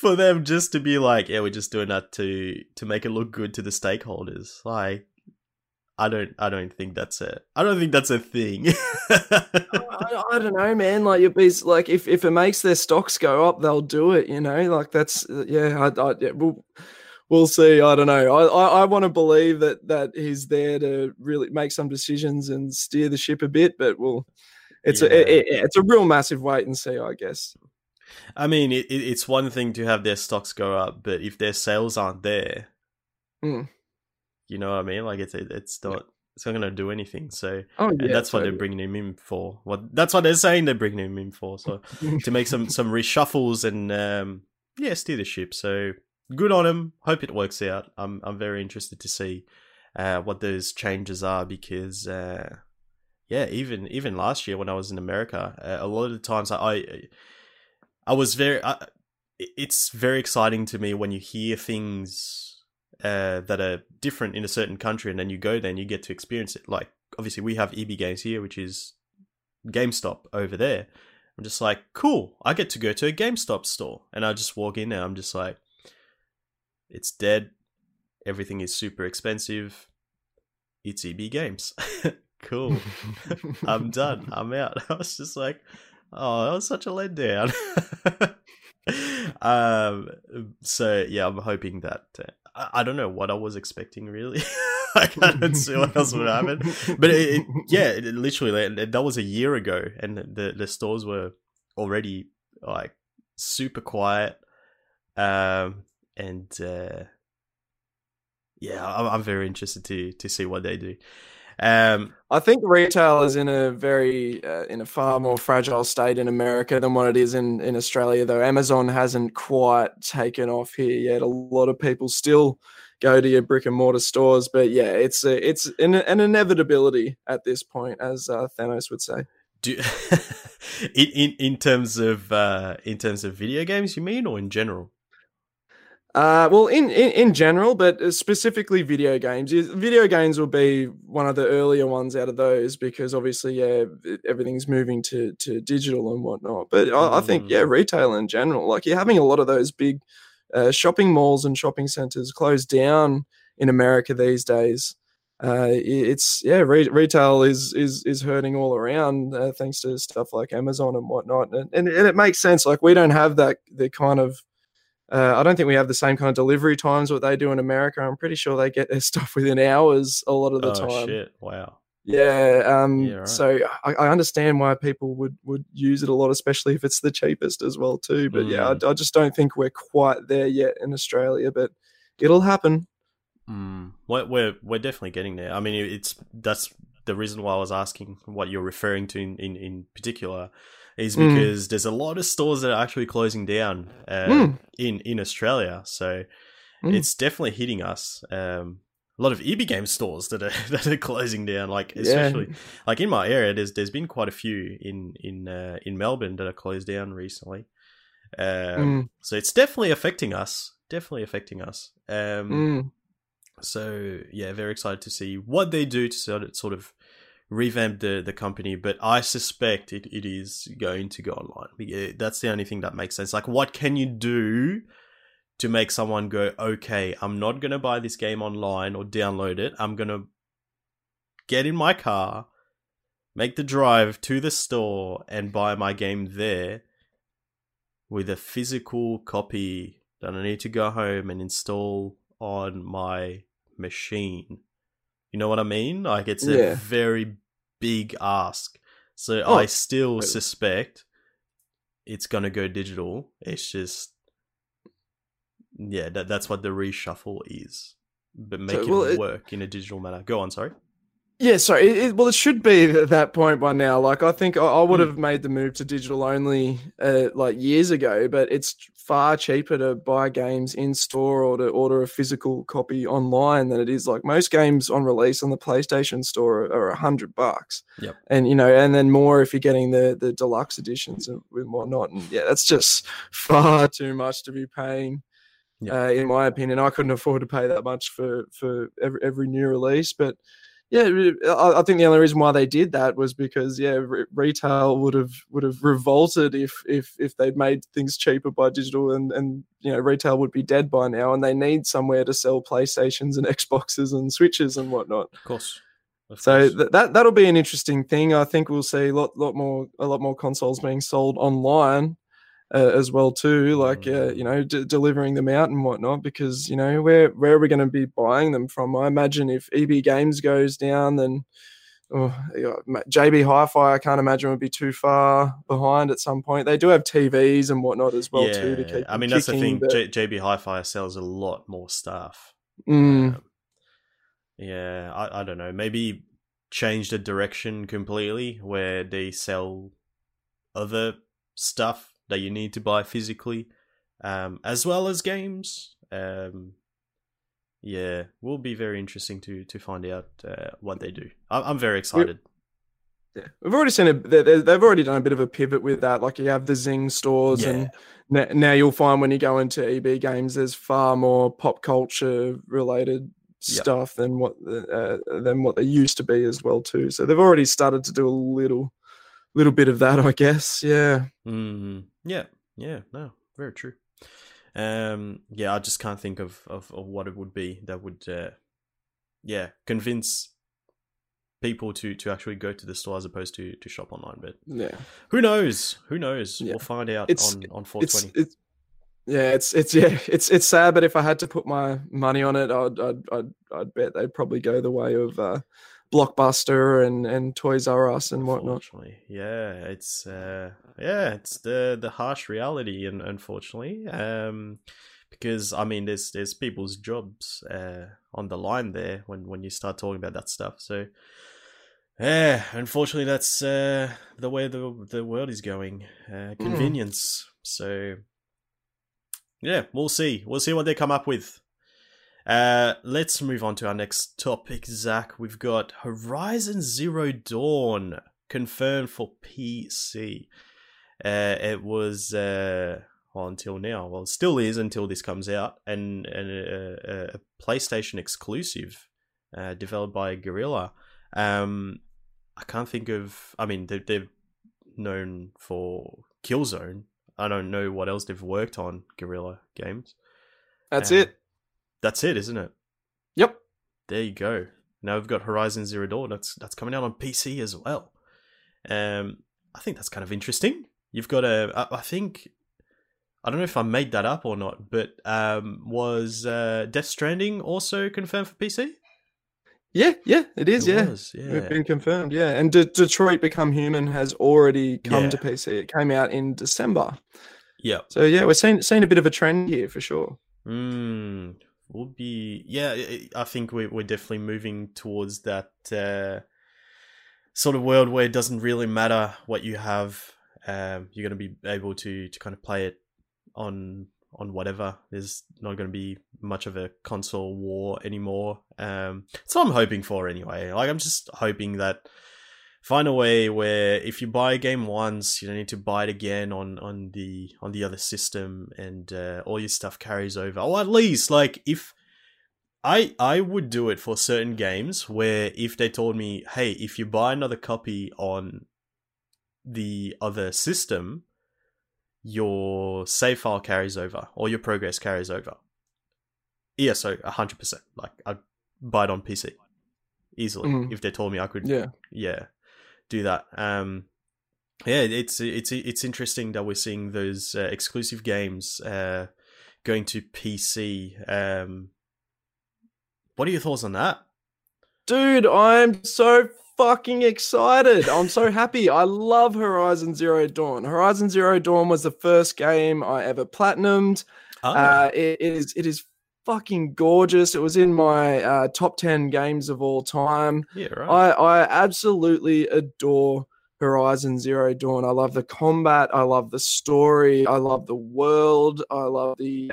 for them just to be like, yeah, we're just doing that to make it look good to the stakeholders. Like, I don't think that's a... I don't think that's a thing. I don't know, man. Like, you'd be like, if it makes their stocks go up, they'll do it, you know? Like, that's... Yeah, We'll see. I don't know. I want to believe that he's there to really make some decisions and steer the ship a bit, but it's a real massive wait and see, I guess. I mean, it's one thing to have their stocks go up, but if their sales aren't there, you know what I mean? Like it's not going to do anything. So that's what they're bringing him in for. Well, that's what they're saying they're bringing him in for. So to make some reshuffles and steer the ship. So. Good on him. Hope it works out. I'm very interested to see what those changes are because, even last year when I was in America, a lot of the times I was very. It's very exciting to me when you hear things that are different in a certain country, and then you go there and you get to experience it. Like obviously we have EB Games here, which is GameStop over there. I'm just like, cool. I get to go to a GameStop store, and I just walk in there. I'm just like. It's dead. Everything is super expensive. It's EB Games. Cool. I'm done. I'm out. I was just like, oh, that was such a letdown. So, yeah, I'm hoping that... I don't know what I was expecting, really. I don't see what else would happen. But, literally, that was a year ago. And the stores were already, like, super quiet. I'm very interested to see what they do. I think retail is in a very in a far more fragile state in America than what it is in Australia, though Amazon hasn't quite taken off here yet. A lot of people still go to your brick and mortar stores, but yeah, it's an inevitability at this point, as Thanos would say. In terms of video games, you mean, or in general? Well, in general, but specifically video games. Video games will be one of the earlier ones out of those because obviously, yeah, everything's moving to digital and whatnot. But I think, yeah, retail in general, like you're having a lot of those big shopping malls and shopping centers closed down in America these days. Retail is hurting all around thanks to stuff like Amazon and whatnot. And it makes sense. Like we don't have the kind of I don't think we have the same kind of delivery times what they do in America. I'm pretty sure they get their stuff within hours a lot of the time. Oh, shit. Wow. Yeah. Right. So I understand why people would use it a lot, especially if it's the cheapest as well too. But I just don't think we're quite there yet in Australia, but it'll happen. We're definitely getting there. I mean, that's the reason why I was asking what you're referring to in particular. Is because there's a lot of stores that are actually closing down in Australia. So it's definitely hitting us a lot of EB Games stores that are closing down. Like, especially like in my area, there's been quite a few in Melbourne that are closed down recently. So it's definitely affecting us. So yeah, very excited to see what they do to sort of revamp the company, but I suspect it is going to go online. That's the only thing that makes sense. Like, what can you do to make someone go, okay, I'm not going to buy this game online or download it. I'm going to get in my car, make the drive to the store and buy my game there with a physical copy that I need to go home and install on my machine. You know what I mean? Like, it's a very big ask. So I still suspect it's going to go digital. It's just, yeah, that's what the reshuffle is. But make it work in a digital manner. Go on, sorry. Yeah, sorry. It should be at that point by now. Like, I think I would have made the move to digital only years ago, but it's far cheaper to buy games in store or to order a physical copy online than it is. Like, most games on release on the PlayStation store are $100. Yep. And, you know, and then more if you're getting the deluxe editions and whatnot. And yeah, that's just far too much to be paying. Yep. In my opinion, I couldn't afford to pay that much for every new release, but yeah, I think the only reason why they did that was because retail would have revolted if they'd made things cheaper by digital, and you know, retail would be dead by now, and they need somewhere to sell PlayStations and Xboxes and Switches and whatnot. Of course. So that'll be an interesting thing. I think we'll see a lot more consoles being sold online as well too, like you know, delivering them out and whatnot, because you know, where are we going to be buying them from? I imagine if EB Games goes down, then JB Hi-Fi I can't imagine would be too far behind at some point. They do have TVs and whatnot as well too. To keep I mean, that's the thing. But JB Hi-Fi sells a lot more stuff. I don't know. Maybe change the direction completely where they sell other stuff that you need to buy physically, as well as games. Will be very interesting to find out what they do. I'm very excited. Yeah. We've already seen they've already done a bit of a pivot with that. Like, you have the Zing stores, and now you'll find when you go into EB Games, there's far more pop culture related stuff than what they used to be as well too. So they've already started to do a little bit of that, I guess. No, very true. I just can't think of what it would be that would convince people to actually go to the store as opposed to shop online. But who knows, we'll find out on 420. It's sad, but if I had to put my money on it, I'd bet they'd probably go the way of Blockbuster and Toys R Us and whatnot. It's the harsh reality, and unfortunately, because I mean, there's people's jobs on the line there when you start talking about that stuff. So unfortunately, that's the way the world is going. Convenience. So yeah, we'll see what they come up with. Let's move on to our next topic, Zach. We've got Horizon Zero Dawn confirmed for PC. It was until now, well, it still is until this comes out, and a PlayStation exclusive developed by Guerrilla. I can't think of. I mean, they're known for Killzone. I don't know what else they've worked on. Guerrilla Games. That's it. That's it, isn't it? Yep. There you go. Now we've got Horizon Zero Dawn. That's coming out on PC as well. I think that's kind of interesting. You've got I don't know if I made that up or not, but was Death Stranding also confirmed for PC? Yeah, it is. It's been confirmed. Yeah, and Detroit Become Human has already come to PC. It came out in December. Yeah. So yeah, we're seeing a bit of a trend here for sure. I think we're definitely moving towards that sort of world where it doesn't really matter what you have. You're going to be able to kind of play it on on whatever. There's not going to be much of a console war anymore. That's what I'm hoping for anyway. Like, I'm just hoping that find a way where if you buy a game once, you don't need to buy it again on the other system, and all your stuff carries over. Or at least, like, if I would do it for certain games where if they told me, hey, if you buy another copy on the other system, your save file carries over or your progress carries over. Yeah, so 100%. Like, I'd buy it on PC easily if they told me I could. Yeah. Do that. It's interesting that we're seeing those exclusive games going to PC. What are your thoughts on that? Dude, I'm so fucking excited. I'm so happy. I love Horizon Zero Dawn. Horizon Zero Dawn was the first game I ever platinumed. It is fucking gorgeous. It was in my top 10 games of all time. Yeah, right. I absolutely adore Horizon Zero Dawn. I love the combat. I love the story. I love the world. I love the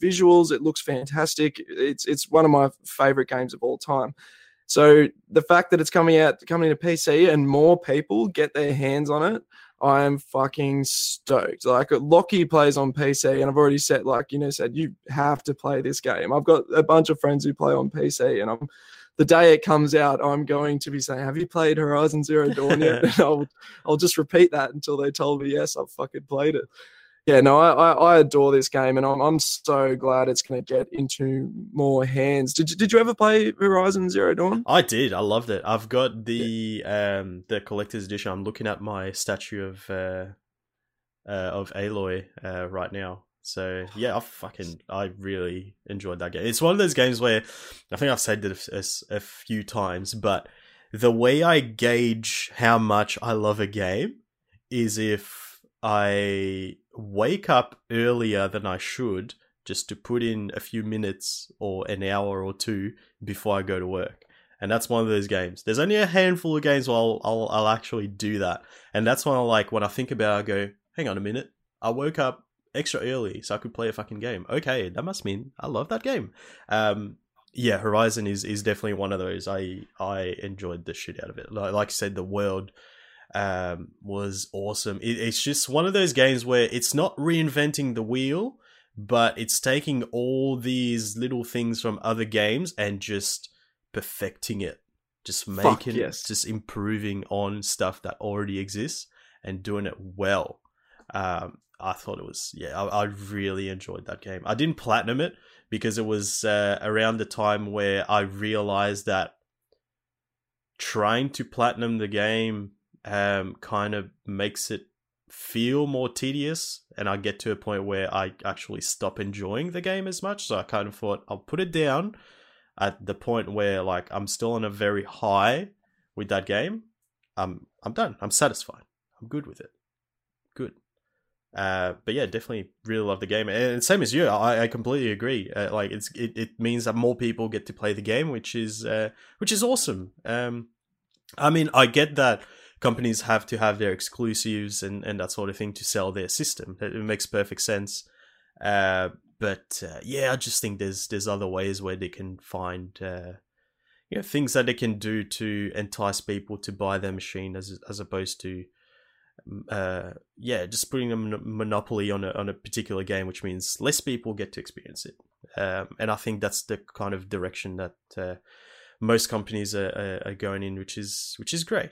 visuals. It looks fantastic. It's one of my favorite games of all time. So the fact that it's coming to PC and more people get their hands on it, I am fucking stoked. Like, Lockie plays on PC, and I've already said, you have to play this game. I've got a bunch of friends who play on PC, and the day it comes out, I'm going to be saying, have you played Horizon Zero Dawn yet? And I'll just repeat that until they told me, yes, I've fucking played it. Yeah, no, I adore this game, and I'm so glad it's going to get into more hands. Did you ever play Horizon Zero Dawn? I did. I loved it. I've got the collector's edition. I'm looking at my statue of Aloy right now. So yeah, I really enjoyed that game. It's one of those games where I think I've said this a few times, but the way I gauge how much I love a game is if I wake up earlier than I should just to put in a few minutes or an hour or two before I go to work. And that's one of those games. There's only a handful of games where I'll actually do that. And that's when when I think about it, I go, hang on a minute, I woke up extra early so I could play a fucking game. Okay, that must mean I love that game. Yeah, Horizon is definitely one of those. I enjoyed the shit out of it. Like I said, the world was awesome. It's just one of those games where it's not reinventing the wheel, but it's taking all these little things from other games and just perfecting it, just making it, just improving on stuff that already exists and doing it well. I thought it was, I really enjoyed that game. I didn't platinum it because it was around the time where I realized that trying to platinum the game kind of makes it feel more tedious, and I get to a point where I actually stop enjoying the game as much. So I kind of thought I'll put it down at the point where, like, I'm still on a very high with that game. I'm done. I'm satisfied. I'm good with it. Good. But yeah, definitely really love the game. And same as you, I completely agree. It means that more people get to play the game, which is awesome. I mean, I get that companies have to have their exclusives and that sort of thing to sell their system. It makes perfect sense. I just think there's other ways where they can find things that they can do to entice people to buy their machine as opposed to just putting a monopoly on a particular game, which means less people get to experience it. And I think that's the kind of direction that most companies are going in, which is great.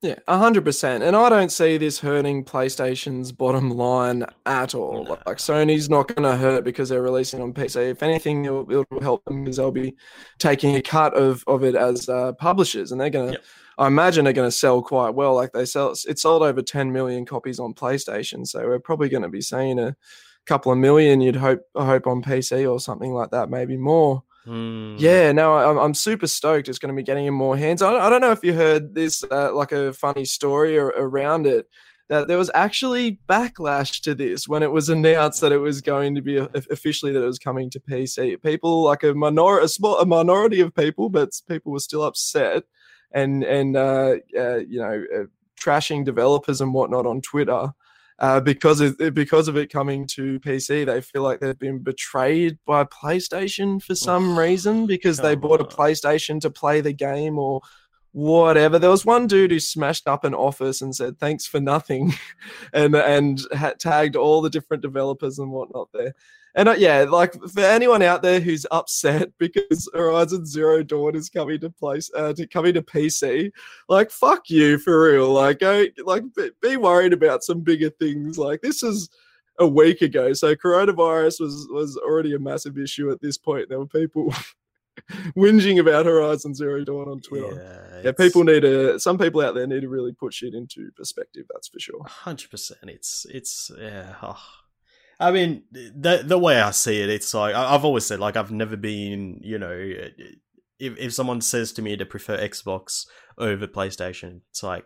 Yeah, 100%. And I don't see this hurting PlayStation's bottom line at all. No. Like, Sony's not going to hurt because they're releasing on PC. If anything, it'll help them because they'll be taking a cut of it as publishers. And they're going to, I imagine, they're going to sell quite well. Like, it sold over 10 million copies on PlayStation. So we're probably going to be seeing a couple of million, you'd hope on PC or something like that, maybe more. Yeah, no, I'm super stoked. It's going to be getting in more hands. I don't know if you heard this, like a funny story around it, that there was actually backlash to this when it was announced that it was going to be officially that it was coming to PC. People, like a minority of people, but people were still upset and trashing developers and whatnot on Twitter. because of it coming to PC, they feel like they've been betrayed by PlayStation for some reason, because they bought a PlayStation to play the game or whatever. There was one dude who smashed up an office and said, "Thanks for nothing," and tagged all the different developers and whatnot there. And yeah, like for anyone out there who's upset because Horizon Zero Dawn is coming to PC, like fuck you for real. Like go, like be worried about some bigger things. Like this is a week ago, so coronavirus was already a massive issue at this point. There were people whinging about Horizon Zero Dawn on Twitter. Yeah, people need to. Some people out there need to really put shit into perspective. That's for sure. 100%. It's yeah. Oh. I mean, the way I see it, it's like I've always said, like I've never been, you know, if someone says to me they prefer Xbox over PlayStation, it's like,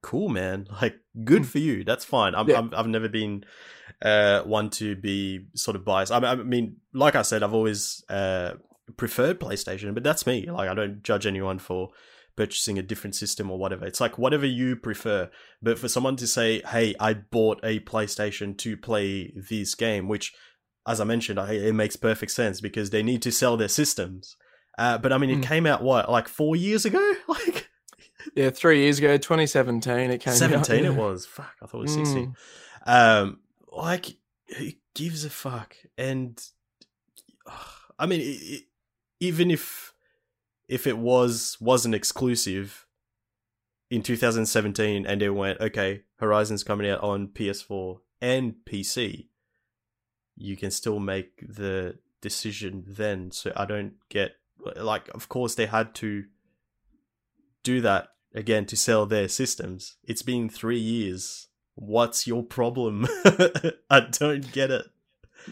cool, man, like good for you. That's fine. I've never been one to be sort of biased. I mean, like I said, I've always preferred PlayStation, but that's me. Like I don't judge anyone for purchasing a different system or whatever. It's like whatever you prefer. But for someone to say, hey, I bought a PlayStation to play this game, which, as I mentioned, it makes perfect sense because they need to sell their systems. But I mean, it came out, what, like 4 years ago? Like, yeah, 3 years ago, 2017 it came out. 17 it was. Fuck, I thought it was 16. Like, who gives a fuck? And, I mean, even if it wasn't exclusive in 2017 and they went, okay, Horizon's coming out on PS4 and PC, you can still make the decision then. So I don't get, like, of course they had to do that again to sell their systems. It's been 3 years. What's your problem? I don't get it.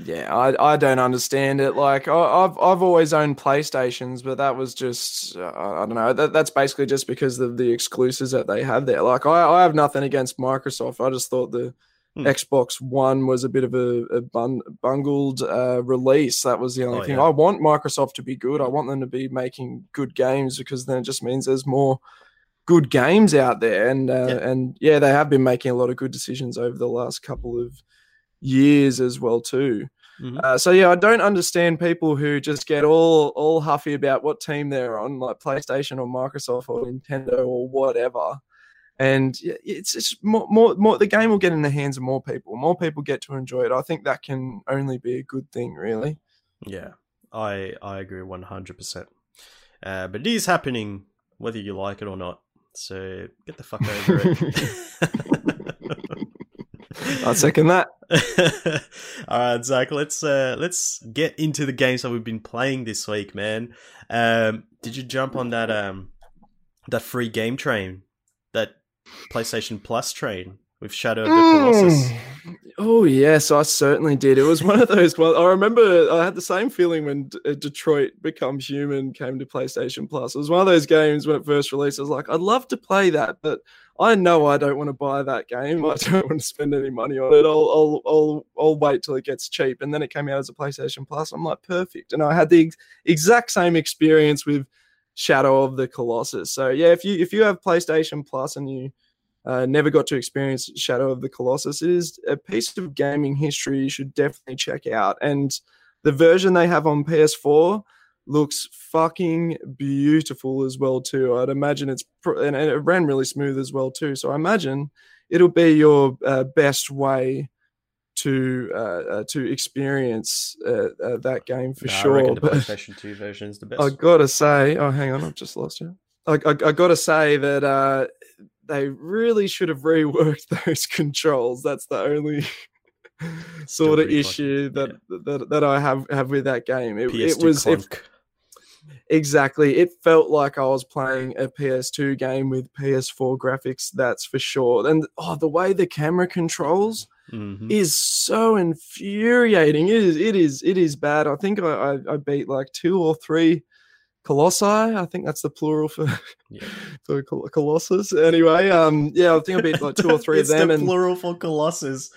Yeah, I don't understand it. Like I've always owned PlayStations, but that was just I don't know. That's basically just because of the exclusives that they have there. Like I have nothing against Microsoft. I just thought the Xbox One was a bit of a bungled release. That was the only thing. Yeah. I want Microsoft to be good. I want them to be making good games, because then it just means there's more good games out there. And and yeah, they have been making a lot of good decisions over the last couple of years as well too. So yeah, I don't understand people who just get all huffy about what team they're on, like PlayStation or Microsoft or Nintendo or whatever. And it's just more the game will get in the hands of more people. More people get to enjoy it. I think that can only be a good thing, really. Yeah, I agree 100%. But it is happening whether you like it or not. So get the fuck over it. I'll second that. All right, Zach, let's get into the games that we've been playing this week, man. Did you jump on that free game train, that PlayStation Plus train with Shadow of the Colossus? Oh, yes, I certainly did. It was one of those ones. I remember I had the same feeling when Detroit Become Human came to PlayStation Plus. It was one of those games when it first released. I was like, I'd love to play that, but I know I don't want to buy that game. I don't want to spend any money on it. I'll wait till it gets cheap. And then it came out as a PlayStation Plus. I'm like, perfect. And I had the exact same experience with Shadow of the Colossus. So yeah, if you have PlayStation Plus and you never got to experience Shadow of the Colossus, it is a piece of gaming history you should definitely check out. And the version they have on PS4 looks fucking beautiful as well too. I'd imagine and it ran really smooth as well too. So I imagine it'll be your best way to experience that game for sure. I reckon the PlayStation 2 version is the best. I gotta say, oh hang on, I've just lost you. I gotta say that they really should have reworked those controls. That's the only sort of issue that I have with that game. It was exactly. It felt like I was playing a PS2 game with PS4 graphics. That's for sure. And the way the camera controls is so infuriating. It is bad. I think I beat like 2 or 3 Colossi. I think that's the plural for Colossus. Anyway, yeah, I think I beat like 2 or 3 of them. It's the plural for Colossus.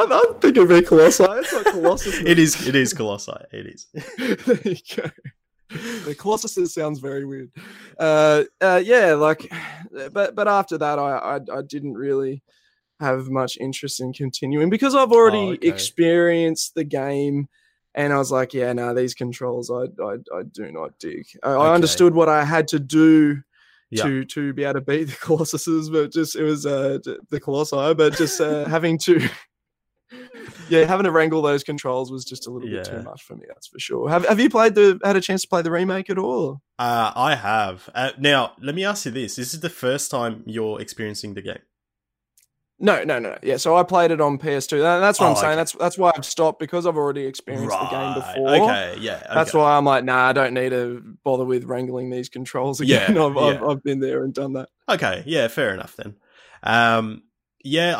I think it'd be Colossi. It's not Colossus. It is Colossi. It is. There you go. The Colossuses sounds very weird. Yeah, like, but after that, I didn't really have much interest in continuing because I've already experienced the game, and I was like, yeah, no, these controls, I do not dig. I understood what I had to do to be able to beat the Colossuses, but just it was the Colossi, but just having to. Yeah, having to wrangle those controls was just a little bit too much for me. That's for sure. Have you played had a chance to play the remake at all? I have. Now, let me ask you this: this is the first time you're experiencing the game? No. Yeah, so I played it on PS2. That's what I'm saying. That's why I've stopped, because I've already experienced the game before. Okay. That's why I'm like, nah, I don't need to bother with wrangling these controls again. Yeah, I've been there and done that. Okay, yeah, fair enough then. Yeah,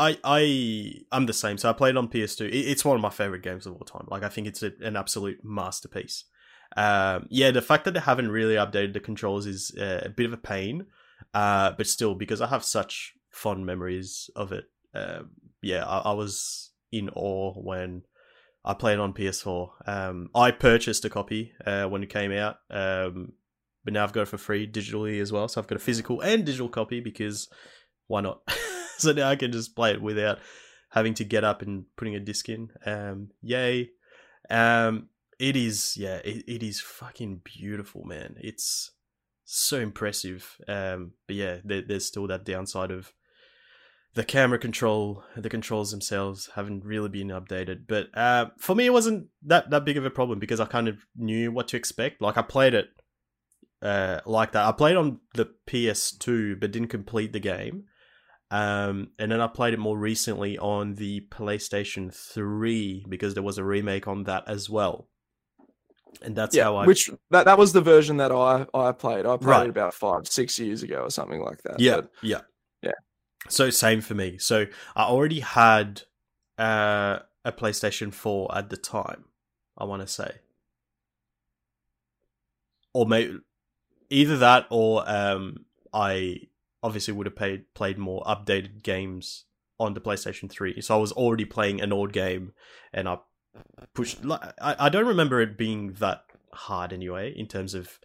I'm the same. So I played it on PS2. It's one of my favorite games of all time. Like, I think it's an absolute masterpiece. Yeah, the fact that they haven't really updated the controls is a bit of a pain, but still, because I have such fond memories of it. I was in awe when I played on PS4. I purchased a copy when it came out, but now I've got it for free digitally as well. So I've got a physical and digital copy because why not? So now I can just play it without having to get up and putting a disc in. Yay. It is, it is fucking beautiful, man. It's so impressive. But yeah, there's still that downside of the camera control, the controls themselves haven't really been updated. But for me, it wasn't that big of a problem because I kind of knew what to expect. Like, I played it like that. I played on the PS2 but didn't complete the game. And then I played it more recently on the PlayStation 3 because there was a remake on that as well. And that's how I... Which, that was the version that I played. I played it about 5-6 years ago or something like that. Yeah, but, yeah. So, same for me. So, I already had a PlayStation 4 at the time, I want to say. Or maybe... Either that or I... obviously would have played more updated games on the PlayStation 3. So I was already playing an old game and I pushed... I don't remember it being that hard anyway in terms of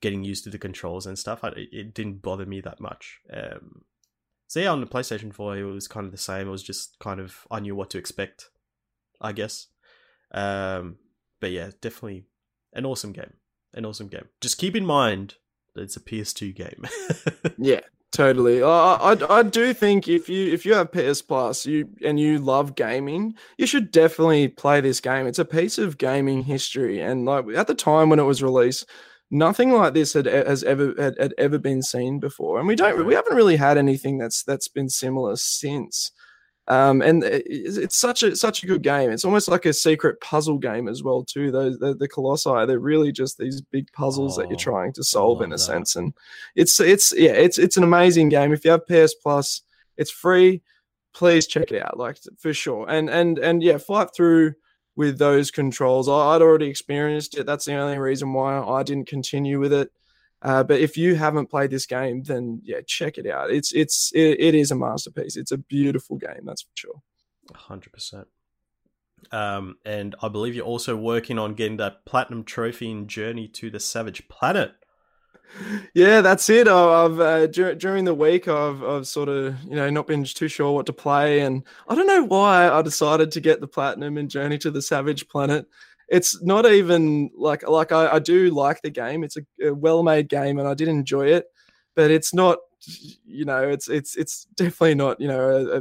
getting used to the controls and stuff. It didn't bother me that much. So yeah, on the PlayStation 4, it was kind of the same. It was just kind of... I knew what to expect, I guess. But yeah, definitely an awesome game. An awesome game. Just keep in mind that it's a PS2 game. Yeah. Totally. I do think if you have PS Plus and you love gaming, you should definitely play this game. It's a piece of gaming history, and like at the time when it was released, nothing like this had ever been seen before, and we haven't really had anything that's been similar since. And it's such a good game. It's almost like a secret puzzle game as well too. The Colossi, they're really just these big puzzles that you're trying to solve in a sense. And it's an amazing game. If you have PS Plus, it's free. Please check it out, like for sure. And yeah, fight through with those controls. I'd already experienced it. That's the only reason why I didn't continue with it. But if you haven't played this game, then yeah, check it out. It is a masterpiece. It's a beautiful game, that's for sure. 100%. And I believe you're also working on getting that platinum trophy in Journey to the Savage Planet. Yeah, that's it. I've during the week, I've sort of not been too sure what to play, and I don't know why I decided to get the platinum in Journey to the Savage Planet. It's not even like I do like the game. It's a well-made game and I did enjoy it, but it's not, it's definitely not, I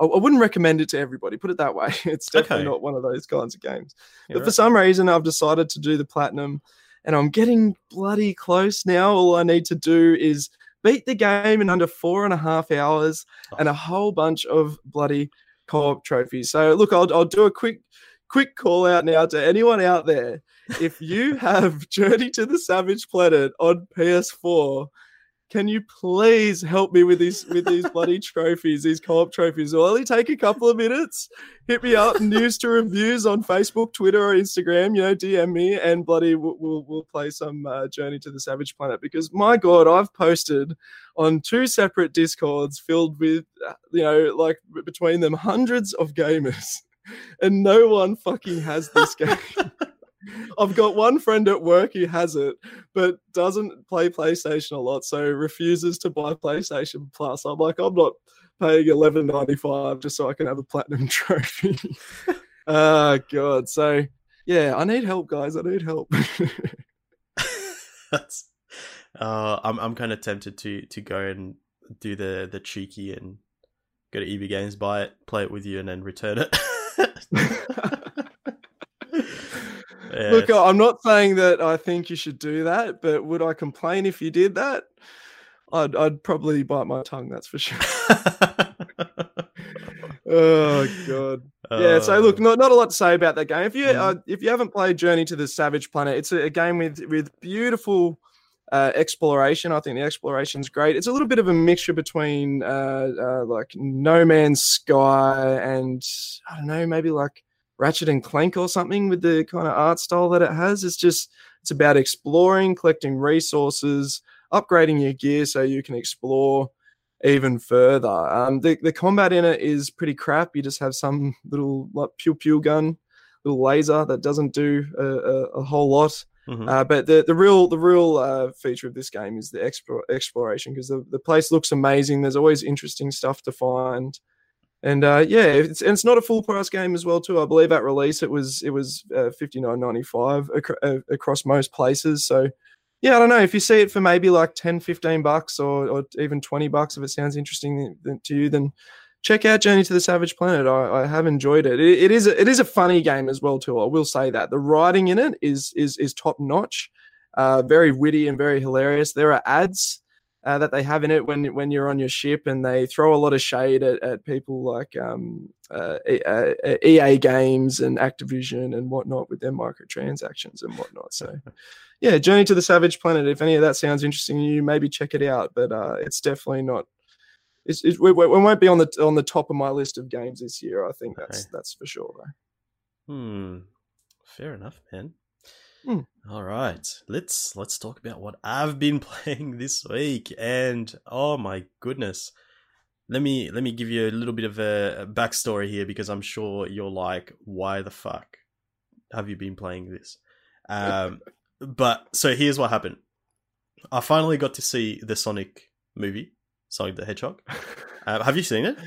wouldn't recommend it to everybody, put it that way. It's definitely not one of those kinds of games. You're but for some reason I've decided to do the platinum and I'm getting bloody close now. All I need to do is beat the game in under 4.5 hours and a whole bunch of bloody co-op trophies. So look, I'll do a quick call out now to anyone out there. If you have Journey to the Savage Planet on PS4, can you please help me with these bloody trophies, these co-op trophies? It'll only take a couple of minutes. Hit me up, News to Reviews on Facebook, Twitter, or Instagram. DM me and bloody we'll play some Journey to the Savage Planet, because my God, I've posted on 2 separate Discords filled with, between them hundreds of gamers. And no one fucking has this game. I've got one friend at work who has it, but doesn't play PlayStation a lot, so refuses to buy PlayStation Plus. I'm like, I'm not paying $11.95 just so I can have a platinum trophy. Oh, God. So, yeah, I need help, guys. I need help. I'm kind of tempted to go and do the cheeky and go to EB Games, buy it, play it with you, and then return it. Yeah. Look, I'm not saying that I think you should do that, but would I complain if you did that? I'd probably bite my tongue, that's for sure. Oh, God. Yeah, so look, not a lot to say about that game. If you haven't played Journey to the Savage Planet, it's a game with beautiful exploration. I think the exploration's great. It's a little bit of a mixture between like No Man's Sky and, I don't know, maybe like Ratchet and Clank or something, with the kind of art style that it has. It's about exploring, collecting resources, upgrading your gear so you can explore even further. The combat in it is pretty crap. You just have some little like pew pew gun, little laser that doesn't do a whole lot. Mm-hmm. But the real feature of this game is the exploration, because the place looks amazing. There's always interesting stuff to find, and it's not a full price game as well too. I believe at release it was $59.95 across most places. So. Yeah, I don't know. If you see it for maybe like $10, $15 or even $20, if it sounds interesting to you, then check out Journey to the Savage Planet. I have enjoyed it. It is a funny game as well too. I will say that the writing in it is top notch, very witty and very hilarious. There are ads that they have in it when you're on your ship, and they throw a lot of shade at people like EA Games and Activision and whatnot with their microtransactions and whatnot. So. Yeah, Journey to the Savage Planet. If any of that sounds interesting to you, maybe check it out. But it's definitely not. It won't be on the top of my list of games this year. I think that's for sure. Though. Fair enough, man. All right, let's talk about what I've been playing this week. And oh my goodness, let me give you a little bit of a backstory here, because I'm sure you're like, why the fuck have you been playing this? But so here's what happened. I finally got to see the Sonic movie, Sonic the Hedgehog. Have you seen it?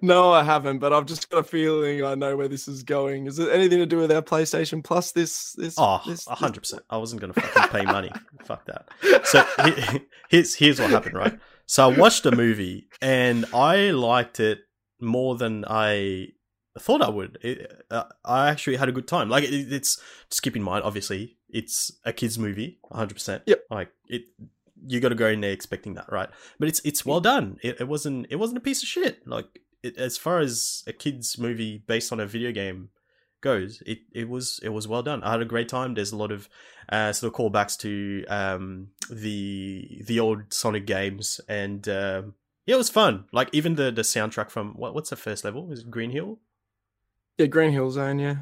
No, I haven't, but I've just got a feeling I know where this is going. Is it anything to do with our PlayStation Plus? This 100%. I wasn't going to fucking pay money. Fuck that. So here's what happened, right? So I watched the movie and I liked it more than I thought I would. I actually had a good time. Like, it's just, keep in mind, obviously, it's a kids' movie, 100%. Yep. Like, you got to go in there expecting that, right? But it's well done. It wasn't a piece of shit. Like, as far as a kids' movie based on a video game goes, it was well done. I had a great time. There's a lot of sort of callbacks to the old Sonic games, and yeah, it was fun. Like, even the soundtrack from what's the first level? Is it Green Hill? Yeah, Green Hill Zone, yeah.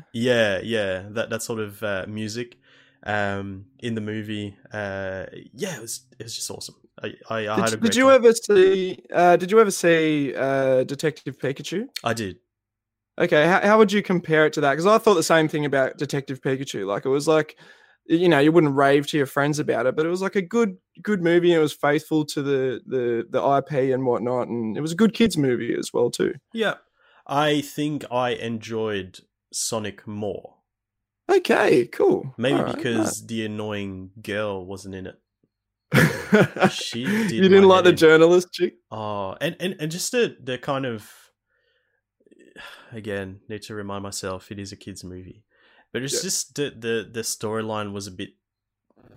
Yeah, that sort of music in the movie. Yeah, it was just awesome. I had a great time. Did you ever see Detective Pikachu? I did. Okay, how would you compare it to that? Because I thought the same thing about Detective Pikachu. Like, it was like, you know, you wouldn't rave to your friends about it, but it was like a good movie. And it was faithful to the IP and whatnot, and it was a good kids movie as well too. Yeah. I think I enjoyed Sonic more. Okay, cool. Maybe right, because the annoying girl wasn't in it. She did. You didn't like the journalist chick? Oh, and just the kind of, again, need to remind myself it is a kids movie, but it's just the storyline was a bit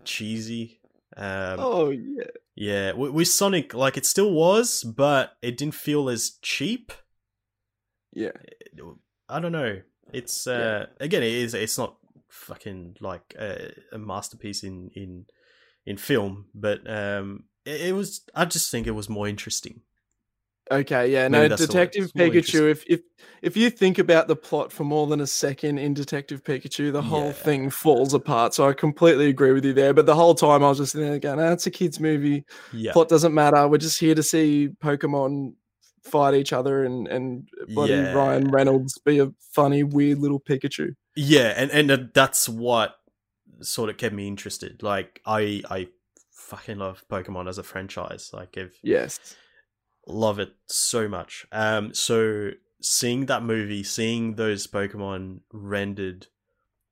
cheesy. Oh yeah. Yeah, with Sonic, like, it still was, but it didn't feel as cheap. Yeah, I don't know. It's again, it is. It's not fucking like a masterpiece in film, but it was. I just think it was more interesting. Okay, yeah, no, Detective Pikachu. If you think about the plot for more than a second in Detective Pikachu, the whole thing falls apart. So I completely agree with you there. But the whole time I was just sitting there going, "It's a kids' movie. Yeah. Plot doesn't matter. We're just here to see Pokemon." Fight each other and bloody Ryan Reynolds be a funny, weird little Pikachu. Yeah, and that's what sort of kept me interested. Like, I fucking love Pokemon as a franchise. Like, love it so much. So seeing that movie, seeing those Pokemon rendered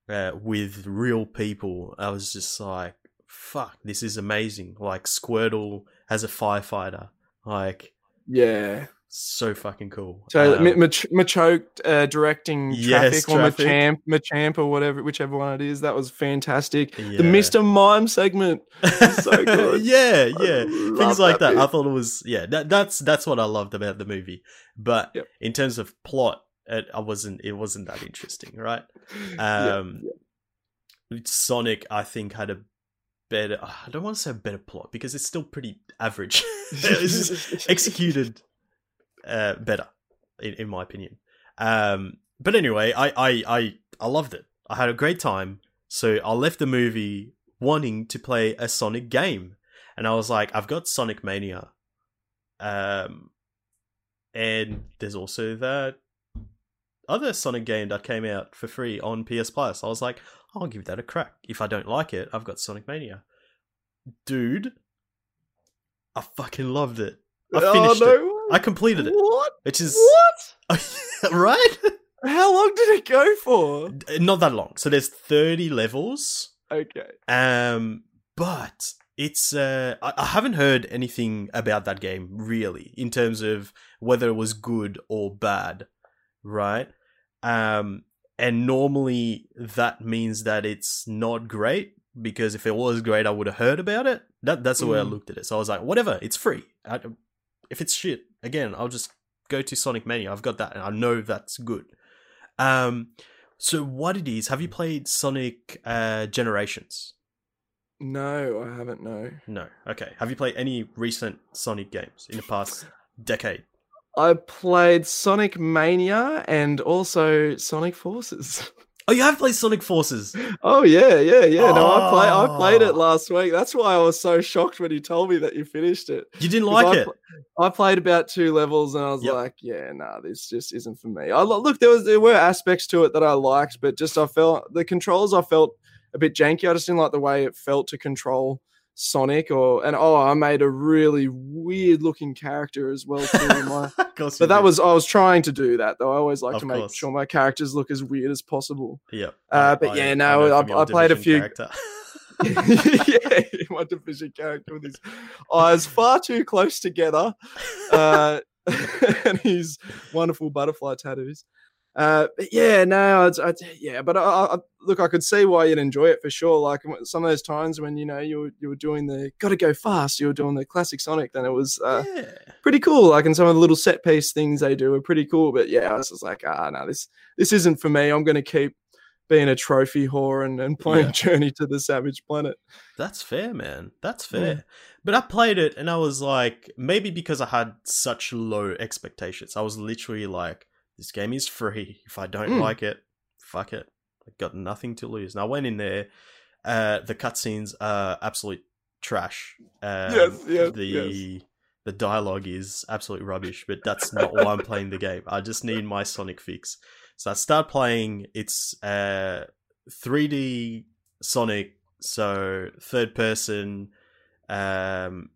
with real people, I was just like, fuck, this is amazing. Like, Squirtle as a firefighter. Like, yeah. So fucking cool. So Machoke directing traffic. Machamp or whatever, whichever one it is. That was fantastic. Yeah. The Mr. Mime segment was so good. Things like that. I thought it was that's what I loved about the movie. But in terms of plot, it wasn't that interesting, right? Sonic, I think, had a better, I don't want to say a better plot because it's still pretty average. It's just executed better, in my opinion. But anyway, I loved it. I had a great time. So I left the movie wanting to play a Sonic game, and I was like, I've got Sonic Mania, and there's also that other Sonic game that came out for free on PS Plus. I was like, I'll give that a crack. If I don't like it, I've got Sonic Mania. Dude, I fucking loved it. I finished it. I completed it. What? Which is... What? Right? How long did it go for? Not that long. So there's 30 levels. Okay. But it's... I haven't heard anything about that game, really, in terms of whether it was good or bad, right? And normally that means that it's not great, because if it was great, I would have heard about it. That's the way I looked at it. So I was like, whatever, it's free. If it's shit, again, I'll just go to Sonic Mania. I've got that, and I know that's good. So what it is, have you played Sonic Generations? No, I haven't, no. No, okay. Have you played any recent Sonic games in the past decade? I played Sonic Mania and also Sonic Forces. Oh, you have played Sonic Forces? Oh, yeah. No, I played it last week. That's why I was so shocked when you told me that you finished it. You didn't like it? I played about 2 levels, and I was like, this just isn't for me. Look, there were aspects to it that I liked, but just I felt the controls a bit janky. I just didn't like the way it felt to control Sonic, I made a really weird looking character as well too. I was trying to do that though. I always like to make sure my characters look as weird as possible. Yeah. I played a few. My Division character with his eyes far too close together, and his wonderful butterfly tattoos. But I could see why you'd enjoy it for sure. Like some of those times when you were doing the gotta go fast, you were doing the classic Sonic, then it was pretty cool. Like, and some of the little set piece things they do are pretty cool. But yeah, I was just like, no, this isn't for me. I'm gonna keep being a trophy whore and playing Journey to the Savage Planet. That's fair, man. That's fair. Yeah. But I played it and I was like, maybe because I had such low expectations, I was literally like, this game is free. If I don't like it, fuck it. I've got nothing to lose. And I went in there. The cutscenes are absolute trash. The dialogue is absolute rubbish, but that's not why I'm playing the game. I just need my Sonic fix. So I start playing. It's 3D Sonic, so third person. And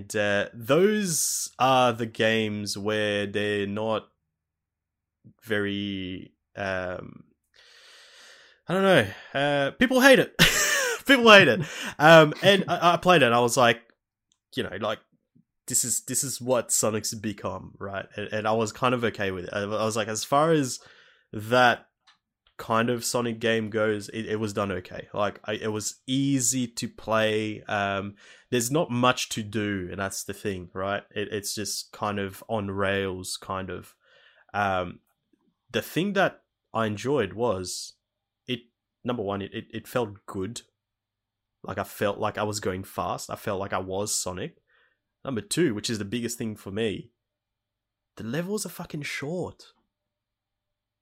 those are the games where they're not very people hate it. And I played it and I was like, this is what Sonic's become, right? And I was kind of okay with it. I was like, as far as that kind of Sonic game goes, it was done okay. Like it was easy to play. There's not much to do, and that's the thing, right? It's just kind of on rails, kind of. The thing that I enjoyed was it felt good. Like I felt like I was going fast. I felt like I was Sonic. 2, which is the biggest thing for me, the levels are fucking short.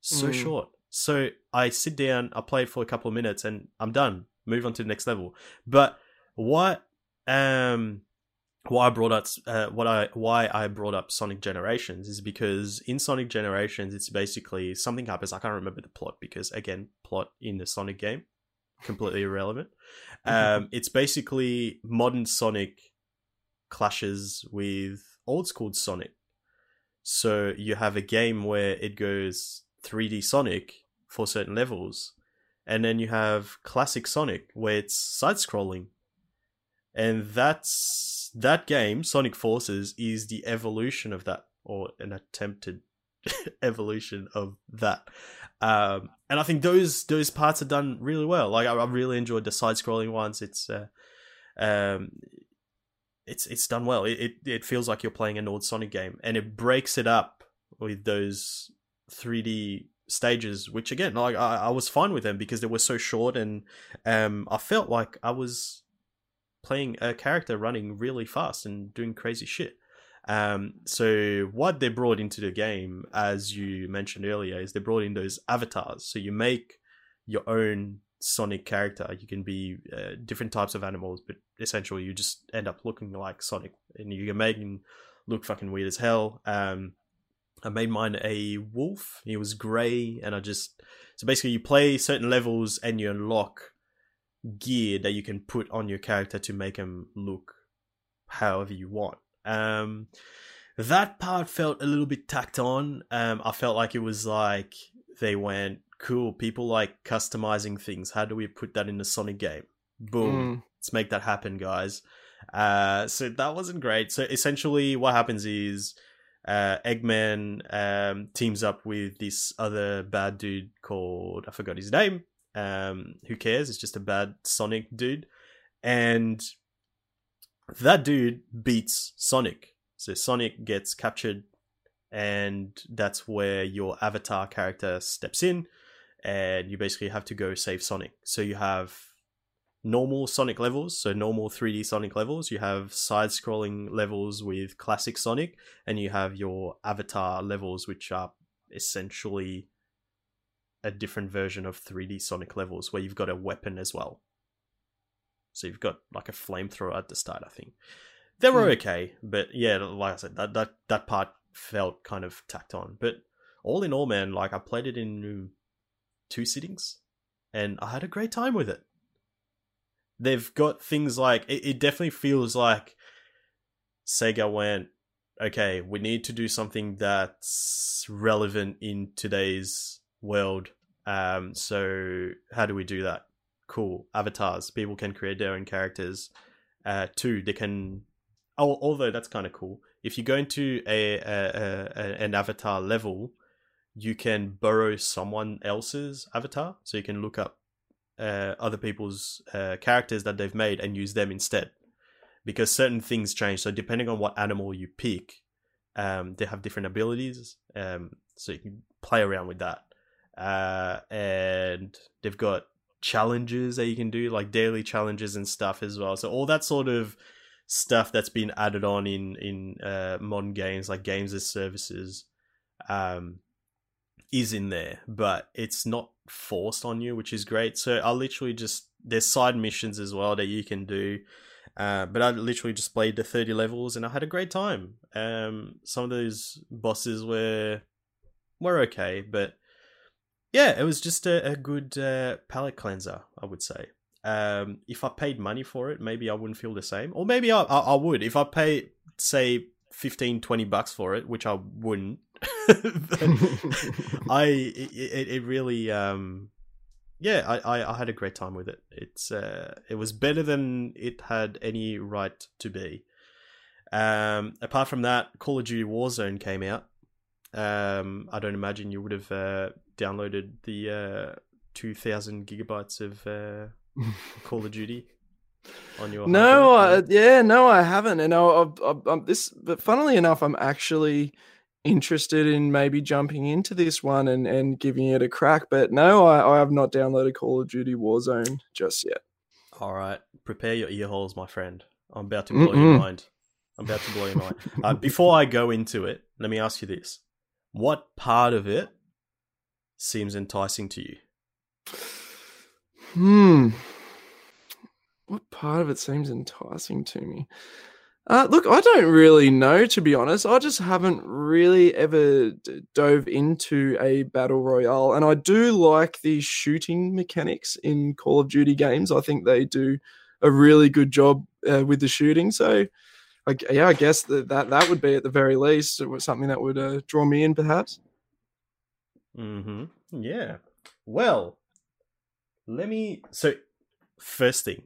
So short. So I sit down, I play for a couple of minutes and I'm done. Move on to the next level. But what why I brought up Sonic Generations is because in Sonic Generations, it's basically something happens. I can't remember the plot because, again, plot in the Sonic game, completely irrelevant. It's basically modern Sonic clashes with old school Sonic. So you have a game where it goes 3D Sonic for certain levels, and then you have classic Sonic where it's side-scrolling. And that's that game, Sonic Forces, is the evolution of that, or an attempted evolution of that. And I think those parts are done really well. Like I really enjoyed the side-scrolling ones. It's done well. It feels like you're playing an old Sonic game, and it breaks it up with those 3D stages, which again, like I was fine with them because they were so short, and I felt like I was playing a character running really fast and doing crazy shit. So what they brought into the game, as you mentioned earlier, is they brought in those avatars. So you make your own Sonic character. You can be different types of animals, but essentially you just end up looking like Sonic, and you can make him look fucking weird as hell. I made mine a wolf. He was grey, and so basically you play certain levels and you unlock gear that you can put on your character to make him look however you want. That part felt a little bit tacked on. I felt like it was like they went, cool, people like customizing things. How do we put that in a Sonic game? Boom. Let's make that happen, guys. So that wasn't great. So essentially what happens is Eggman teams up with this other bad dude called, I forgot his name. Who cares? It's just a bad Sonic dude, and that dude beats Sonic. So Sonic gets captured, and that's where your avatar character steps in, and you basically have to go save Sonic. So you have normal Sonic levels, so normal 3D Sonic levels, you have side-scrolling levels with classic Sonic, and you have your avatar levels, which are essentially a different version of 3D Sonic levels where you've got a weapon as well. So you've got like a flamethrower at the start, I think. They were okay, but yeah, like I said, that part felt kind of tacked on. But all in all, man, like I played it in 2 sittings and I had a great time with it. They've got things like, it definitely feels like Sega went, okay, we need to do something that's relevant in today's world. So how do we do that? Cool. Avatars. People can create their own characters. They can... Oh, although that's kind of cool. If you go into an avatar level, you can borrow someone else's avatar. So you can look up other people's characters that they've made and use them instead. Because certain things change. So depending on what animal you pick, they have different abilities. So you can play around with that. And they've got challenges that you can do, like daily challenges and stuff as well. So all that sort of stuff that's been added on in modern games, like games as services, is in there, but it's not forced on you, which is great. So I literally just, there's side missions as well that you can do, but I literally just played the 30 levels and I had a great time. Some of those bosses were okay, but yeah, it was just a good palate cleanser, I would say. If I paid money for it, maybe I wouldn't feel the same. Or maybe I would. If I pay, say, $15-20 for it, which I wouldn't, it really... I had a great time with it. It was better than it had any right to be. Apart from that, Call of Duty Warzone came out. I don't imagine you would have downloaded the 2,000 gigabytes of Call of Duty on your... I haven't, and I'm this. But funnily enough, I'm actually interested in maybe jumping into this one and giving it a crack. But no, I have not downloaded Call of Duty Warzone just yet. All right, prepare your ear holes, my friend. I'm about to blow your mind. Before I go into it, let me ask you this. What part of it seems enticing to you? What part of it seems enticing to me? Look, I don't really know, to be honest. I just haven't really ever dove into a battle royale, and I do like the shooting mechanics in Call of Duty games. I think they do a really good job with the shooting. So, yeah, I guess that would be, at the very least, it was something that would draw me in, perhaps. Mm-hmm. Yeah. Well, let me... So, first thing,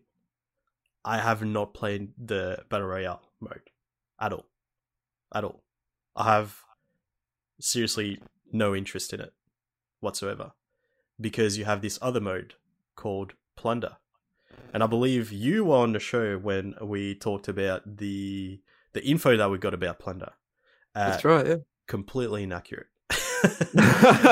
I have not played the Battle Royale mode at all. At all. I have seriously no interest in it whatsoever, because you have this other mode called Plunder. And I believe you were on the show when we talked about the info that we got about Plunder. That's right, yeah. Completely inaccurate.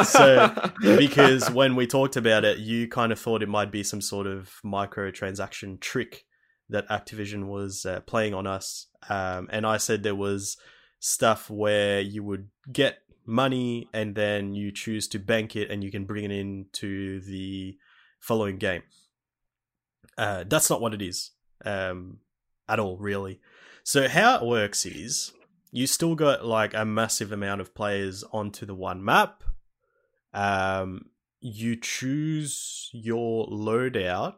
So, because when we talked about it, you kind of thought it might be some sort of microtransaction trick that Activision was playing on us. And I said there was stuff where you would get money and then you choose to bank it and you can bring it into the following game. That's not what it is at all, really. So how it works is you still got like a massive amount of players onto the one map. You choose your loadout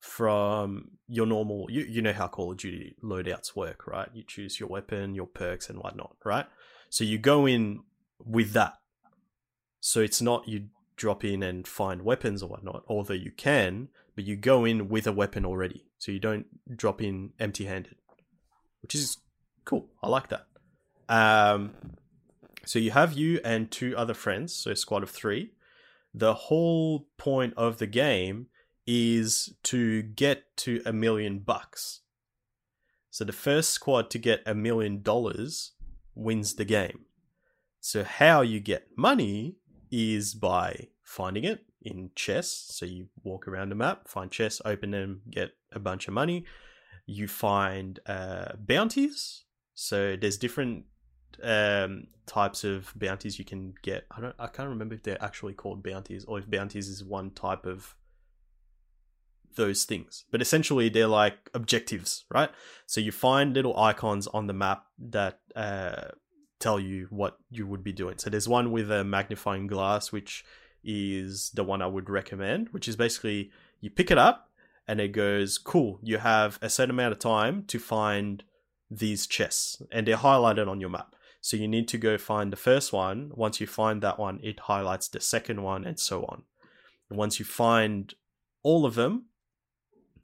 from your normal... You know how Call of Duty loadouts work, right? You choose your weapon, your perks and whatnot, right? So you go in with that. So it's not you drop in and find weapons or whatnot, although you can, but you go in with a weapon already. So you don't drop in empty-handed, which is cool. I like that. So you have you and two other friends, so a squad of three. The whole point of the game is to get to $1 million. So the first squad to get $1 million wins the game. So how you get money is by finding it in chests. So you walk around the map, find chests, open them, get a bunch of money. You find bounties. So there's different types of bounties you can get. I can't remember if they're actually called bounties or if bounties is one type of those things. But essentially they're like objectives, right? So you find little icons on the map that tell you what you would be doing. So there's one with a magnifying glass, which is the one I would recommend, which is basically you pick it up and it goes, cool, you have a certain amount of time to find these chests and they're highlighted on your map. So you need to go find the first one. Once you find that one, it highlights the second one and so on. And once you find all of them,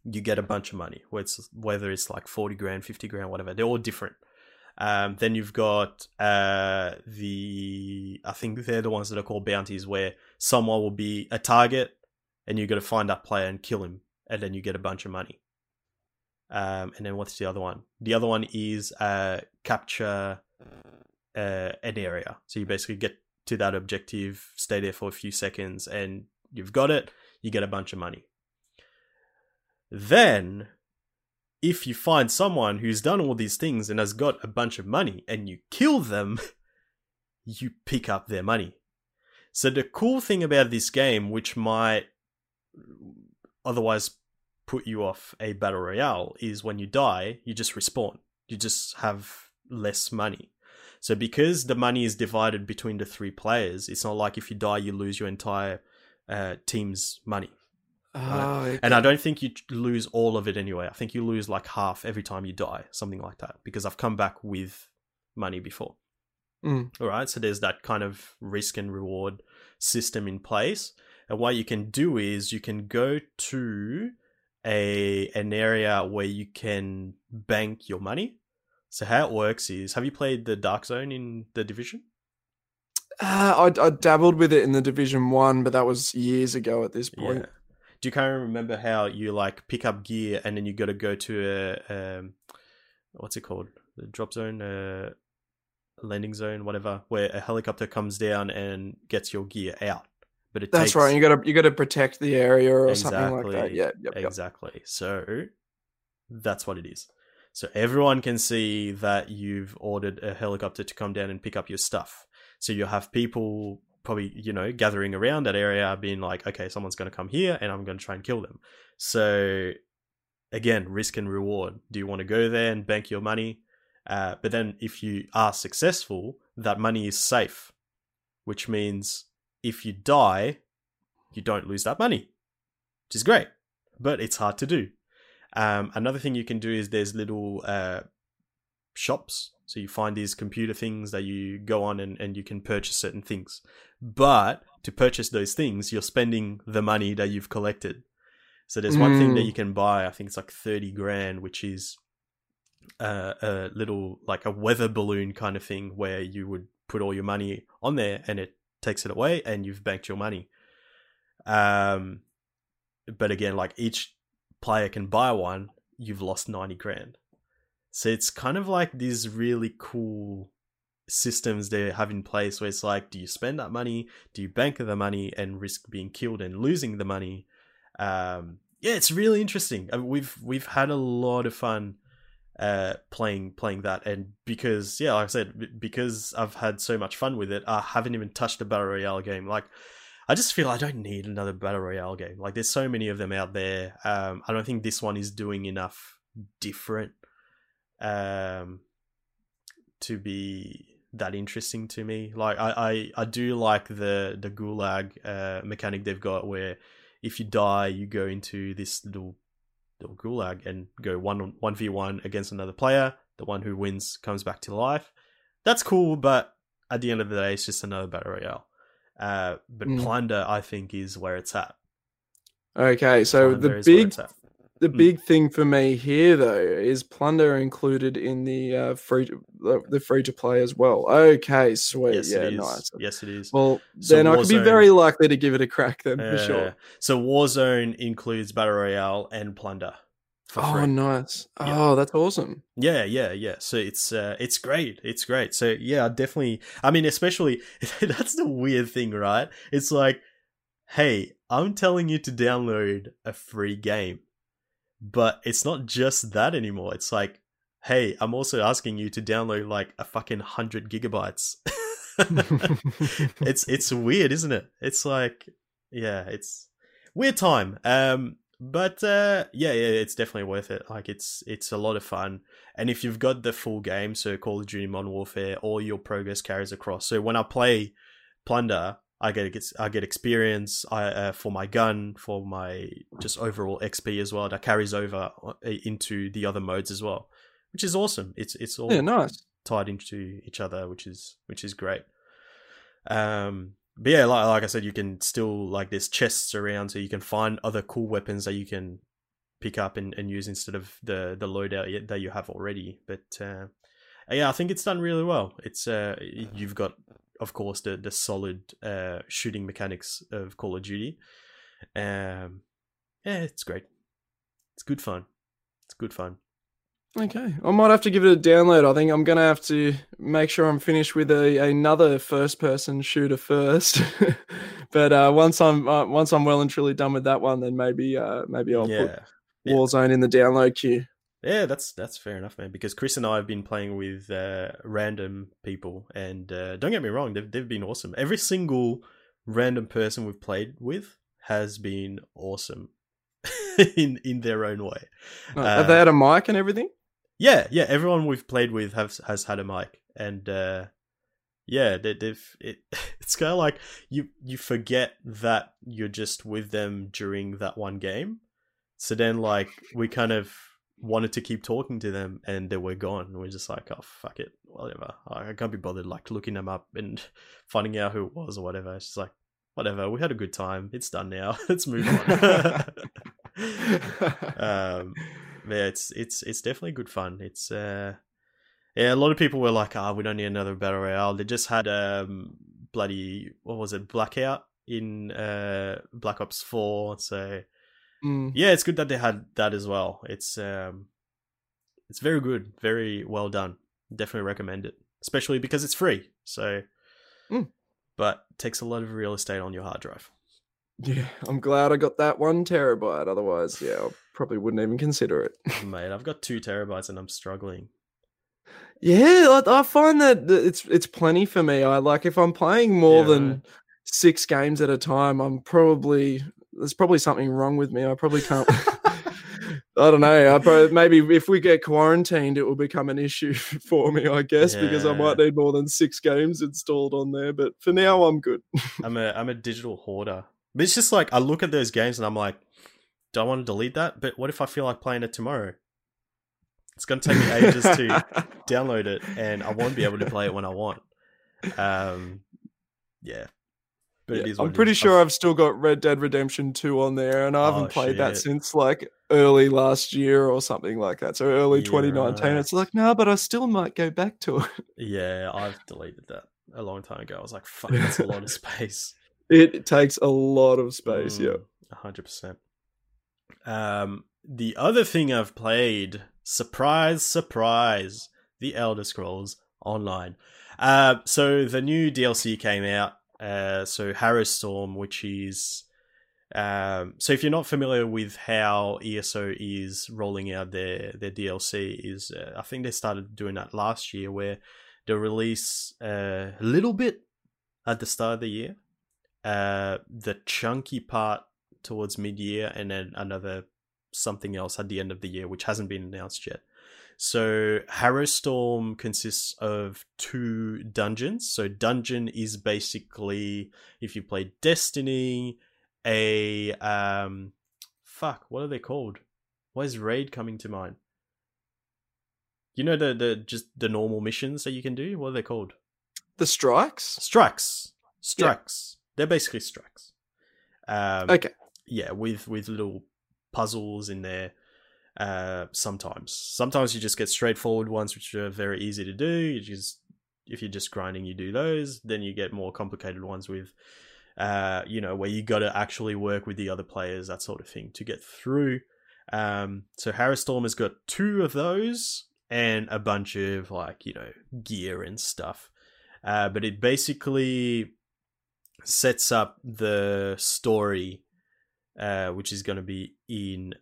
you get a bunch of money, whether it's like 40 grand, 50 grand, whatever. They're all different. Then you've got I think they're the ones that are called bounties, where someone will be a target and you got to find that player and kill him. And then you get a bunch of money. And then what's the other one? The other one is capture an area. So you basically get to that objective, stay there for a few seconds and you've got it. You get a bunch of money. Then, if you find someone who's done all these things and has got a bunch of money and you kill them, you pick up their money. So the cool thing about this game, which might otherwise put you off a battle royale, is when you die, you just respawn. You just have less money. So because the money is divided between the three players, it's not like if you die, you lose your entire team's money. Right? Okay. And I don't think you lose all of it anyway. I think you lose like half every time you die, something like that, because I've come back with money before. All right. So there's that kind of risk and reward system in place. And what you can do is you can go to an area where you can bank your money. So how it works is, have you played the Dark Zone in The Division? I dabbled with it in the Division 1, but that was years ago at this point. Yeah. Do you kind of remember how you like pick up gear and then you got to go to a, what's it called? The drop zone, landing zone, whatever, where a helicopter comes down and gets your gear out. But it takes... right. You got to protect the area or something like that. Yeah, exactly. So that's what it is. So everyone can see that you've ordered a helicopter to come down and pick up your stuff. So you'll have people probably, gathering around that area being like, okay, someone's going to come here and I'm going to try and kill them. So again, risk and reward. Do you want to go there and bank your money? But then if you are successful, that money is safe, which means if you die, you don't lose that money, which is great, but it's hard to do. Another thing you can do is there's little shops. So you find these computer things that you go on and you can purchase certain things. But to purchase those things, you're spending the money that you've collected. So there's one thing that you can buy. I think it's like 30 grand, which is a little like a weather balloon kind of thing where you would put all your money on there and it takes it away and you've banked your money. But again, like each player can buy one, you've lost 90 grand. So it's kind of like these really cool systems they have in place where it's like, do you spend that money? Do you bank the money and risk being killed and losing the money? Yeah, it's really interesting. I mean, we've had a lot of fun playing that, and because like I said, because I've had so much fun with it, I haven't even touched a battle royale game. Like, I just feel I don't need another battle royale game. Like, there's so many of them out there. I don't think this one is doing enough different to be that interesting to me. Like, I do like the gulag mechanic they've got, where if you die, you go into this little gulag and go 1v1 against another player. The one who wins comes back to life. That's cool, but at the end of the day, it's just another battle royale. But Plunder, I think, is where it's at. Okay, so the big thing for me here, though, is Plunder included in the free to play as well. Okay, sweet. Yes, yeah, nice. Yes, it is. Well, so then Warzone, I could be very likely to give it a crack then, for sure. So Warzone includes Battle Royale and Plunder. Oh, nice. Yeah. Oh, that's awesome. Yeah. So it's great. It's great. So yeah, definitely. I mean, especially that's the weird thing, right? It's like, hey, I'm telling you to download a free game. But it's not just that anymore. It's like, hey, I'm also asking you to download like a fucking 100 gigabytes. It's weird, isn't it? It's like, yeah, it's weird time. But yeah, it's definitely worth it. Like, it's a lot of fun. And if you've got the full game, so Call of Duty Modern Warfare, all your progress carries across. So when I play Plunder, I get experience for my gun, for my just overall XP as well. That carries over into the other modes as well, which is awesome. It's all tied into each other, which is great. But yeah, like I said, you can still, like, there's chests around, so you can find other cool weapons that you can pick up and use instead of the loadout that you have already. But yeah, I think it's done really well. It's you've got, of course, the solid shooting mechanics of Call of Duty. Yeah, it's great. It's good fun. Okay. I might have to give it a download. I think I'm going to have to make sure I'm finished with another first-person shooter first. But once I'm well and truly done with that one, then maybe I'll put Warzone in the download queue. Yeah, that's fair enough, man. Because Chris and I have been playing with random people, and don't get me wrong, they've been awesome. Every single random person we've played with has been awesome in their own way. Have they had a mic and everything? Yeah. Everyone we've played with has had a mic, and it's kind of like you forget that you're just with them during that one game. So then, like, we kind of wanted to keep talking to them, and they were gone, and we're just like, oh, fuck it, whatever, I can't be bothered like looking them up and finding out who it was or whatever. It's just like, whatever, we had a good time, it's done now, let's move on. Yeah, it's definitely good fun. It's yeah, a lot of people were like, we don't need another battle royale. They just had bloody, what was it, Blackout in Black Ops 4, so yeah, it's good that they had that as well. It's very good, very well done. Definitely recommend it, especially because it's free. So, but takes a lot of real estate on your hard drive. Yeah, I'm glad I got that 1 terabyte. Otherwise, yeah, I probably wouldn't even consider it. Mate, I've got 2 terabytes and I'm struggling. Yeah, I find that it's plenty for me. I like, if I'm playing more than 6 games at a time, I'm probably... there's probably something wrong with me. I probably can't I don't know. I probably, maybe if we get quarantined, it will become an issue for me, I guess, because I might need more than 6 games installed on there. But for now, I'm good. I'm a digital hoarder. But it's just like, I look at those games and I'm like, do I want to delete that? But what if I feel like playing it tomorrow? It's going to take me ages to download it, and I won't be able to play it when I want. But it is. I'm pretty sure I've still got Red Dead Redemption 2 on there, and I haven't played that since like early last year or something like that. So early 2019. Right. It's like, but I still might go back to it. Yeah, I've deleted that a long time ago. I was like, fuck, that's a lot of space. It takes a lot of space, 100%. The other thing I've played, surprise, surprise, The Elder Scrolls Online. So the new DLC came out. So Harrowstorm, which is... so if you're not familiar with how ESO is rolling out their DLC, is I think they started doing that last year, where they release a little bit at the start of the year, the chunky part towards mid-year, and then another something else at the end of the year, which hasn't been announced yet. So Harrowstorm consists of 2 dungeons. So dungeon is basically, if you play Destiny, a what are they called? Why is raid coming to mind? You know, the normal missions that you can do. What are they called? The strikes. Strikes. Yeah. They're basically strikes. With little puzzles in there. Sometimes you just get straightforward ones, which are very easy to do. If you're just grinding, you do those. Then you get more complicated ones with, where you got to actually work with the other players, that sort of thing, to get through. So Harrowstorm has got 2 of those and a bunch of gear and stuff. But it basically sets up the story, which is going to be in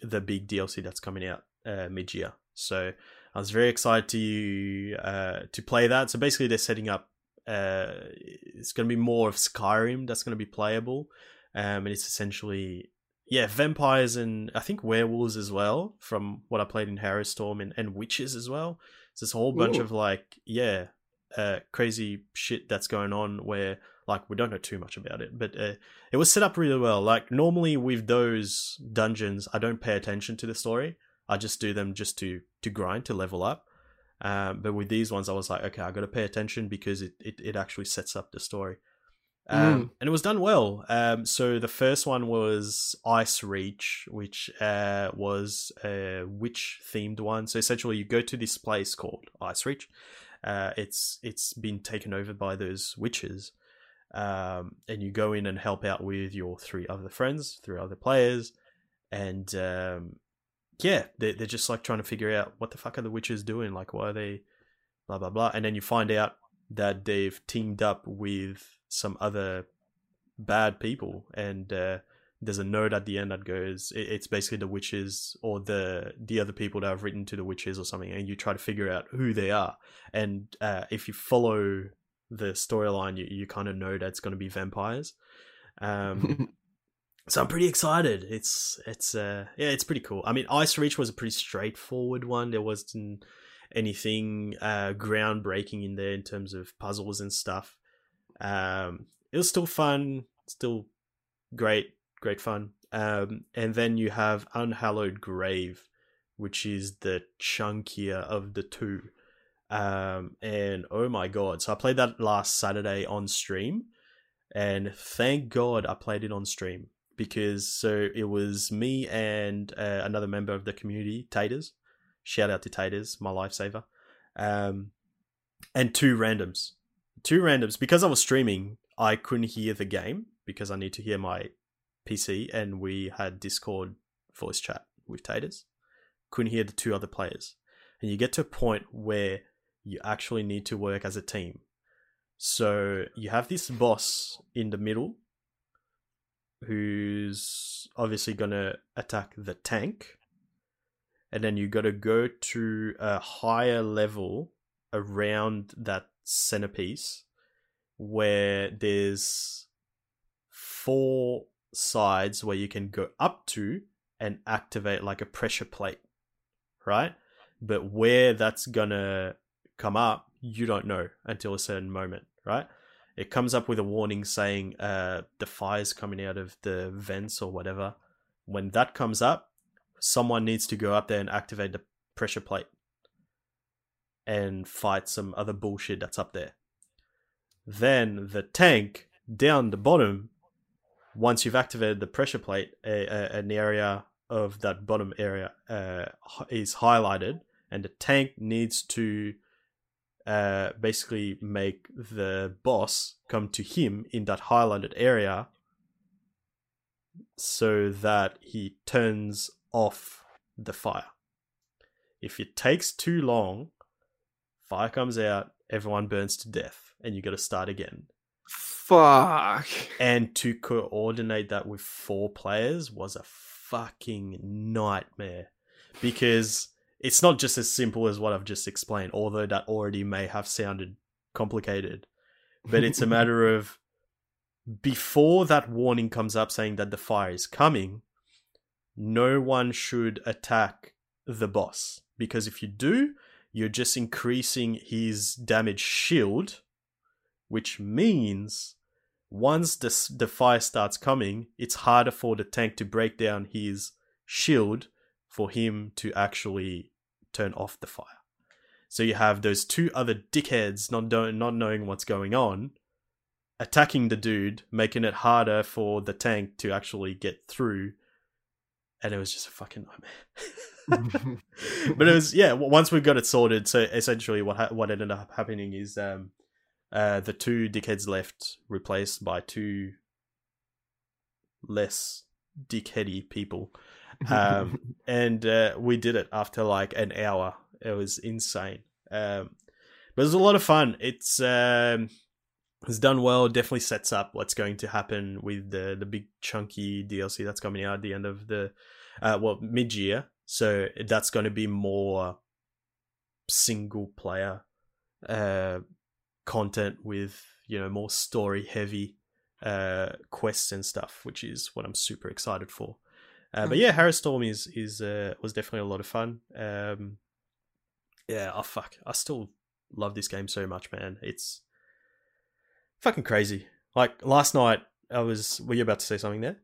the big DLC that's coming out mid-year. So I was very excited to play that. So basically they're setting up, it's going to be more of Skyrim that's going to be playable. And it's essentially, vampires and I think werewolves as well, from what I played in Harrowstorm, and witches as well. So it's a whole bunch of crazy shit that's going on, where we don't know too much about it, but it was set up really well. Normally with those dungeons, I don't pay attention to the story. I just do them just to grind, to level up. But with these ones, I was like, okay, I got to pay attention, because it actually sets up the story. And it was done well. So the first one was Ice Reach, which was a witch themed one. So essentially you go to this place called Ice Reach. It's been taken over by those witches. And you go in and help out with your 3 other friends, 3 other players, and they're just trying to figure out, what the fuck are the witches doing? Why are they blah blah blah? And then you find out that they've teamed up with some other bad people, and there's a note at the end that goes, it's basically the witches or the other people that have written to the witches or something, and you try to figure out who they are. And if you follow the storyline, you kind of know that it's going to be vampires. So I'm pretty excited. It's pretty cool. I mean, Ice Reach was a pretty straightforward one. There wasn't anything groundbreaking in there in terms of puzzles and stuff. It was still fun, still great fun. And then you have Unhallowed Grave, which is the chunkier of the 2. And oh my god, so I played that last Saturday on stream, and thank god I played it on stream, because it was me and another member of the community, Taters, shout out to Taters, my lifesaver, and 2 randoms, because I was streaming. I couldn't hear the game because I need to hear my PC, and we had Discord voice chat with Taters. Couldn't hear the 2 other players, and you get to a point where you actually need to work as a team. So you have this boss in the middle who's obviously going to attack the tank. And then you got to go to a higher level around that centerpiece, where there's 4 sides where you can go up to and activate like a pressure plate, right? But where that's gonna come up, you don't know until a certain moment, right? It comes up with a warning saying the fire's coming out of the vents or whatever. When that comes up, someone needs to go up there and activate the pressure plate and fight some other bullshit that's up there. Then the tank down the bottom, once you've activated the pressure plate, an area of that bottom area is highlighted, and the tank needs to basically make the boss come to him in that highlighted area so that he turns off the fire. If it takes too long, fire comes out, everyone burns to death, and you got to start again. Fuck. And to coordinate that with 4 players was a fucking nightmare, because it's not just as simple as what I've just explained, although that already may have sounded complicated. But it's a matter of, before that warning comes up saying that the fire is coming, no one should attack the boss, because if you do, you're just increasing his damage shield, which means once the fire starts coming, it's harder for the tank to break down his shield for him to actually turn off the fire. So you have those two other dickheads not knowing what's going on, attacking the dude, making it harder for the tank to actually get through. And it was just a fucking nightmare. But it was, yeah, once we got it sorted, so essentially what ended up happening is the 2 dickheads left, replaced by 2 less dickheady people. And we did it after like an hour. It was insane. But it was a lot of fun. It's done well. Definitely sets up what's going to happen with the big chunky DLC that's coming out at the end of the mid-year. So that's going to be more single player content with, you know, more story heavy quests and stuff, which is what I'm super excited for. But yeah, Harris Storm was definitely a lot of fun. Yeah, oh fuck, I still love this game so much, man. It's fucking crazy. Like last night, were you about to say something there?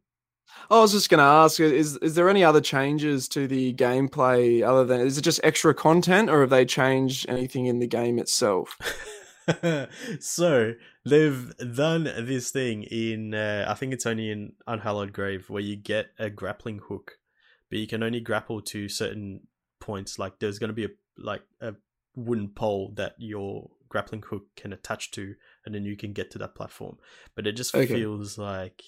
I was just going to ask: is there any other changes to the gameplay other than, is it just extra content, or have they changed anything in the game itself? So they've done this thing in I think it's only in Unhallowed Grave, where you get a grappling hook, but you can only grapple to certain points. Like there's going to be a wooden pole that your grappling hook can attach to, and then you can get to that platform. But it just feels like,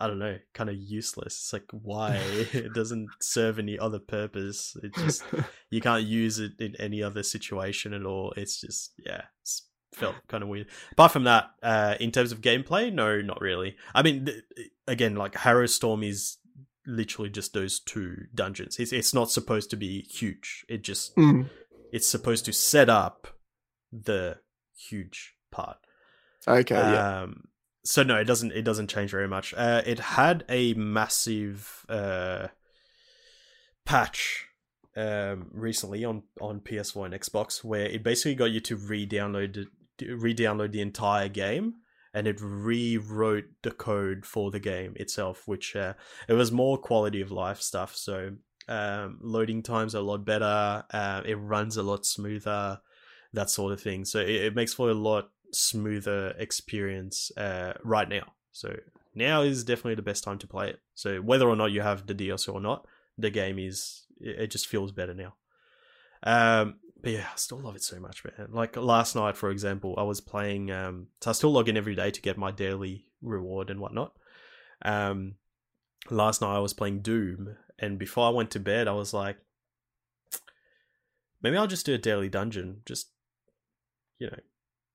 I don't know, kind of useless. It's like, why? It doesn't serve any other purpose. It just, you can't use it in any other situation at all. It's just, yeah, it felt kind of weird. Apart from that, in terms of gameplay, no, not really. I mean, again, like Harrow Storm is literally just those 2 dungeons. It's not supposed to be huge. It just, it's supposed to set up the huge part. Okay. Yeah. So no, it doesn't change very much. It had a massive patch recently on PS4 and Xbox, where it basically got you to re-download the entire game, and it rewrote the code for the game itself, which it was more quality of life stuff. So loading times are a lot better. It runs a lot smoother, that sort of thing. So it makes for a lot smoother experience right now. So now is definitely the best time to play it. So whether or not you have the DLC or not, the game it just feels better now. But yeah, I still love it so much, man. Like last night, for example, I was playing, so I still log in every day to get my daily reward and whatnot. Last night I was playing Doom, and before I went to bed, I was like, maybe I'll just do a daily dungeon, just, you know,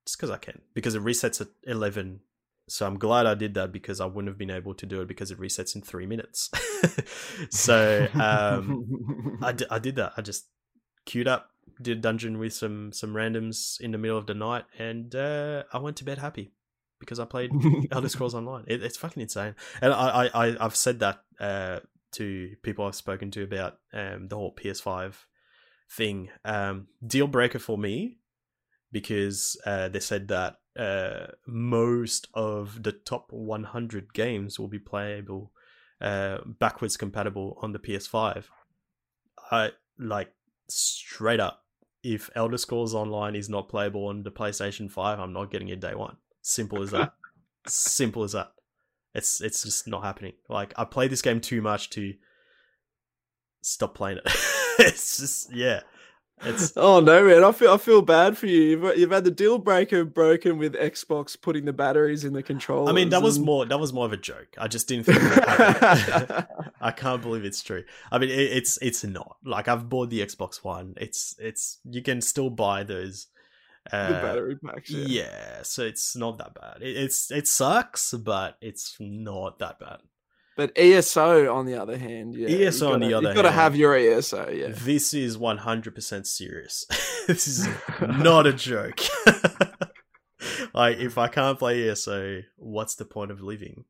just because I can, because it resets at 11. So I'm glad I did that, because I wouldn't have been able to do it, because it resets in 3 minutes. So I did that. I just queued up, did a dungeon with some randoms in the middle of the night, and I went to bed happy because I played Elder Scrolls Online. It's fucking insane. And I've said that to people I've spoken to about the whole PS5 thing. Deal breaker for me, because they said that most of the top 100 games will be playable backwards compatible on the PS5. I like straight up, if Elder Scrolls Online is not playable on the PlayStation 5, I'm not getting it day one. Simple as that. Simple as that. It's just not happening. Like, I played this game too much to stop playing it. It's just, yeah. It's... Oh no, man! I feel bad for you. You've had the deal breaker broken with Xbox putting the batteries in the controller. I mean, that was more of a joke. I just didn't think it would happen. I can't believe it's true. I mean, it's not. Like, I've bought the Xbox One. It's you can still buy those the battery packs. Yeah, so it's not that bad. It sucks, but it's not that bad. But ESO, on the other hand, yeah. You've got to have your ESO, yeah. This is 100% serious. This is not a joke. Like, if I can't play ESO, what's the point of living?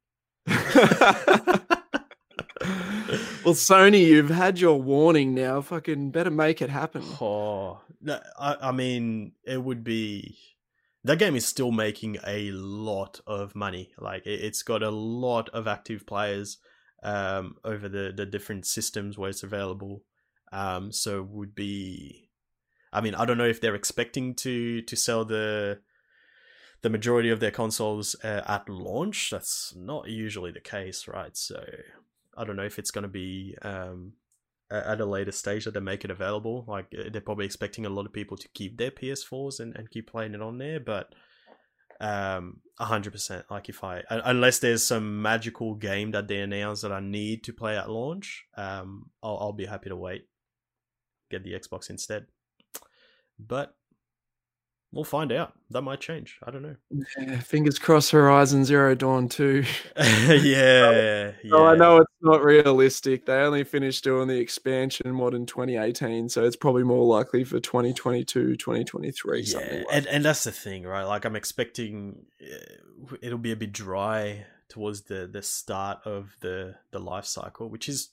Well, Sony, you've had your warning now. Fucking better make it happen. Oh, I mean, it would be... That game is still making a lot of money. Like, it's got a lot of active players over the different systems where it's available. So it would be... I mean, I don't know if they're expecting to sell the majority of their consoles at launch. That's not usually the case, right? So I don't know if it's going to be at a later stage that they make it available. Like, they're probably expecting a lot of people to keep their PS4s and keep playing it on there, but 100%, like, if unless there's some magical game that they announce that I need to play at launch, I'll be happy to wait, get the Xbox instead. But we'll find out. That might change. I don't know. Yeah, fingers crossed Horizon Zero Dawn 2. Yeah. No, I know it's not realistic. They only finished doing the expansion mod in 2018, so it's probably more likely for 2022, 2023. Yeah, something like and that's the thing, right? Like, I'm expecting it'll be a bit dry towards the start of the life cycle, which is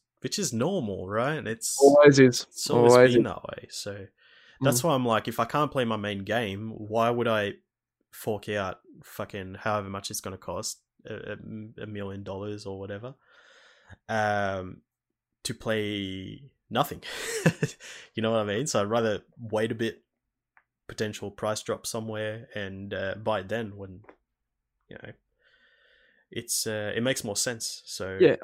normal, right? It's always been that way, so... That's why I'm like, if I can't play my main game, why would I fork out fucking however much it's going to cost, $1 million or whatever, to play nothing? You know what I mean? So I'd rather wait a bit, potential price drop somewhere, and buy it then when, you know, it makes more sense. So yeah.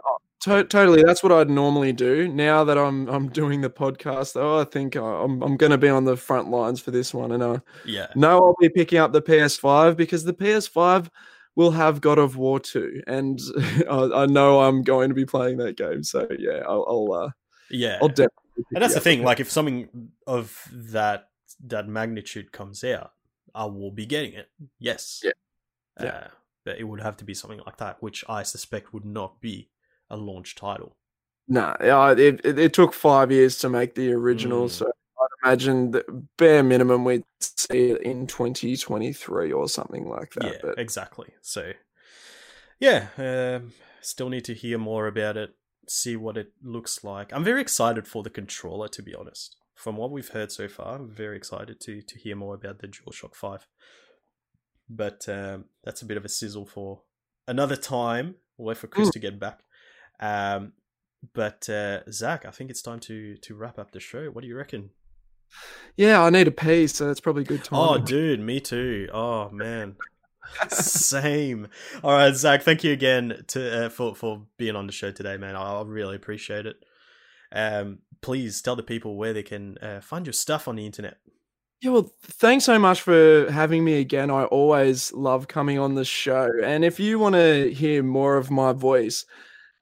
Totally. That's what I'd normally do. Now that I'm doing the podcast, though, I think I'm going to be on the front lines for this one. And I'll be picking up the PS5 because the PS5 will have God of War 2. And I know I'm going to be playing that game. So, yeah, I'll definitely. And that's the thing. Like, if something of that magnitude comes out, I will be getting it. Yes. Yeah. But it would have to be something like that, which I suspect would not be a launch title. No, it took 5 years to make the original, so I'd imagine that bare minimum we'd see it in 2023 or something like that. Yeah, but exactly. So, yeah, still need to hear more about it, see what it looks like. I'm very excited for the controller, to be honest. From what we've heard so far, I'm very excited to hear more about the DualShock 5. But that's a bit of a sizzle for another time. We'll wait for Chris to get back. But Zach, I think it's time to wrap up the show. What do you reckon? Yeah, I need a pee, so it's probably good time. Oh, dude, me too. Oh, man. Same. All right, Zach, thank you again for being on the show today, man. I really appreciate it. Please tell the people where they can find your stuff on the internet. Yeah, well, thanks so much for having me again. I always love coming on the show. And if you want to hear more of my voice...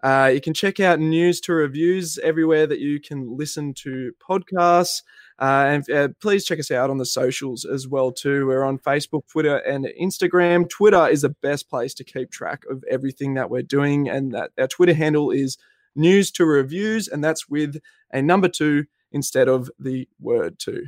you can check out News to Reviews everywhere that you can listen to podcasts. And please check us out on the socials as well too. We're on Facebook, Twitter, and Instagram. Twitter is the best place to keep track of everything that we're doing. And our Twitter handle is News to Reviews, and that's with a number 2 instead of the word 2.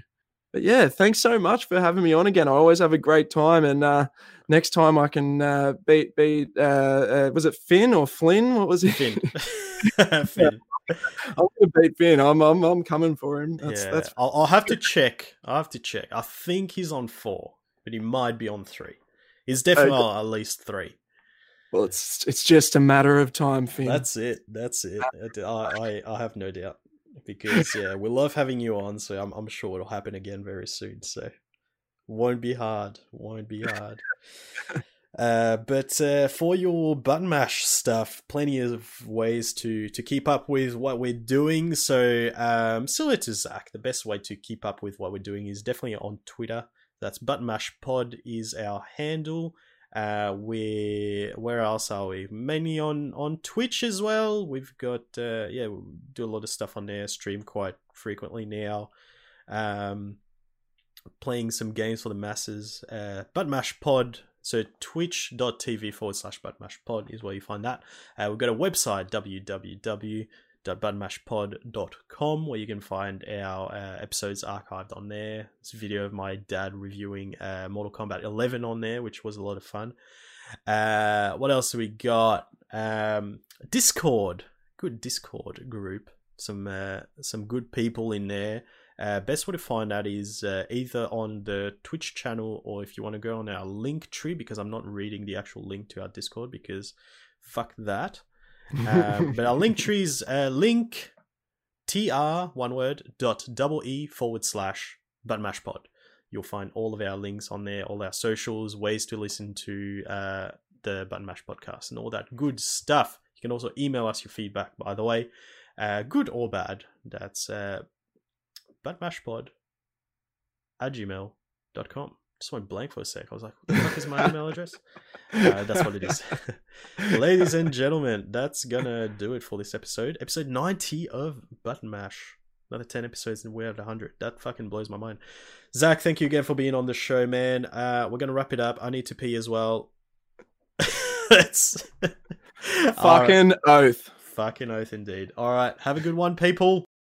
But yeah, thanks so much for having me on again. I always have a great time, and next time I can be was it Finn or Flynn? What was it? Finn. Finn. I'm gonna beat Finn. I'm coming for him. That's... I'll have to check. I think he's on 4, but he might be on 3. He's definitely at least 3. Well, it's just a matter of time, Finn. That's it. I have no doubt, because we love having you on. So I'm sure it'll happen again very soon. So won't be hard. But for your Button Mash stuff, plenty of ways to keep up with what we're doing. So similar to Zach, the best way to keep up with what we're doing is definitely on Twitter. That's Button Mash Pod is our handle. Where else are we? Mainly on Twitch as well. We've got we do a lot of stuff on there. Stream quite frequently now. Playing some games for the masses. Button Mash Pod. So twitch.tv/buttonmashpod is where you find that. We've got a website, www.buttonmashpod.com, where you can find our episodes archived on there. There's a video of my dad reviewing Mortal Kombat 11 on there, which was a lot of fun. What else have we got? Discord. Good Discord group. Some good people in there. Best way to find out is either on the Twitch channel, or if you want to go on our link tree, because I'm not reading the actual link to our Discord because fuck that. But our link tree is linktr.ee/buttonmashpod. You'll find all of our links on there, all our socials, ways to listen to the Button Mash podcast and all that good stuff. You can also email us your feedback, by the way, good or bad. That's buttonmashpod@gmail.com. Just went blank for a sec. I was like, what the fuck is my email address? That's what it is. Ladies and gentlemen, that's gonna do it for this episode. Episode 90 of Button Mash. Another 10 episodes and we're at 100. That fucking blows my mind. Zach, thank you again for being on the show, man. We're gonna wrap it up. I need to pee as well. Fucking oath. Fucking oath indeed. All right. Have a good one, people.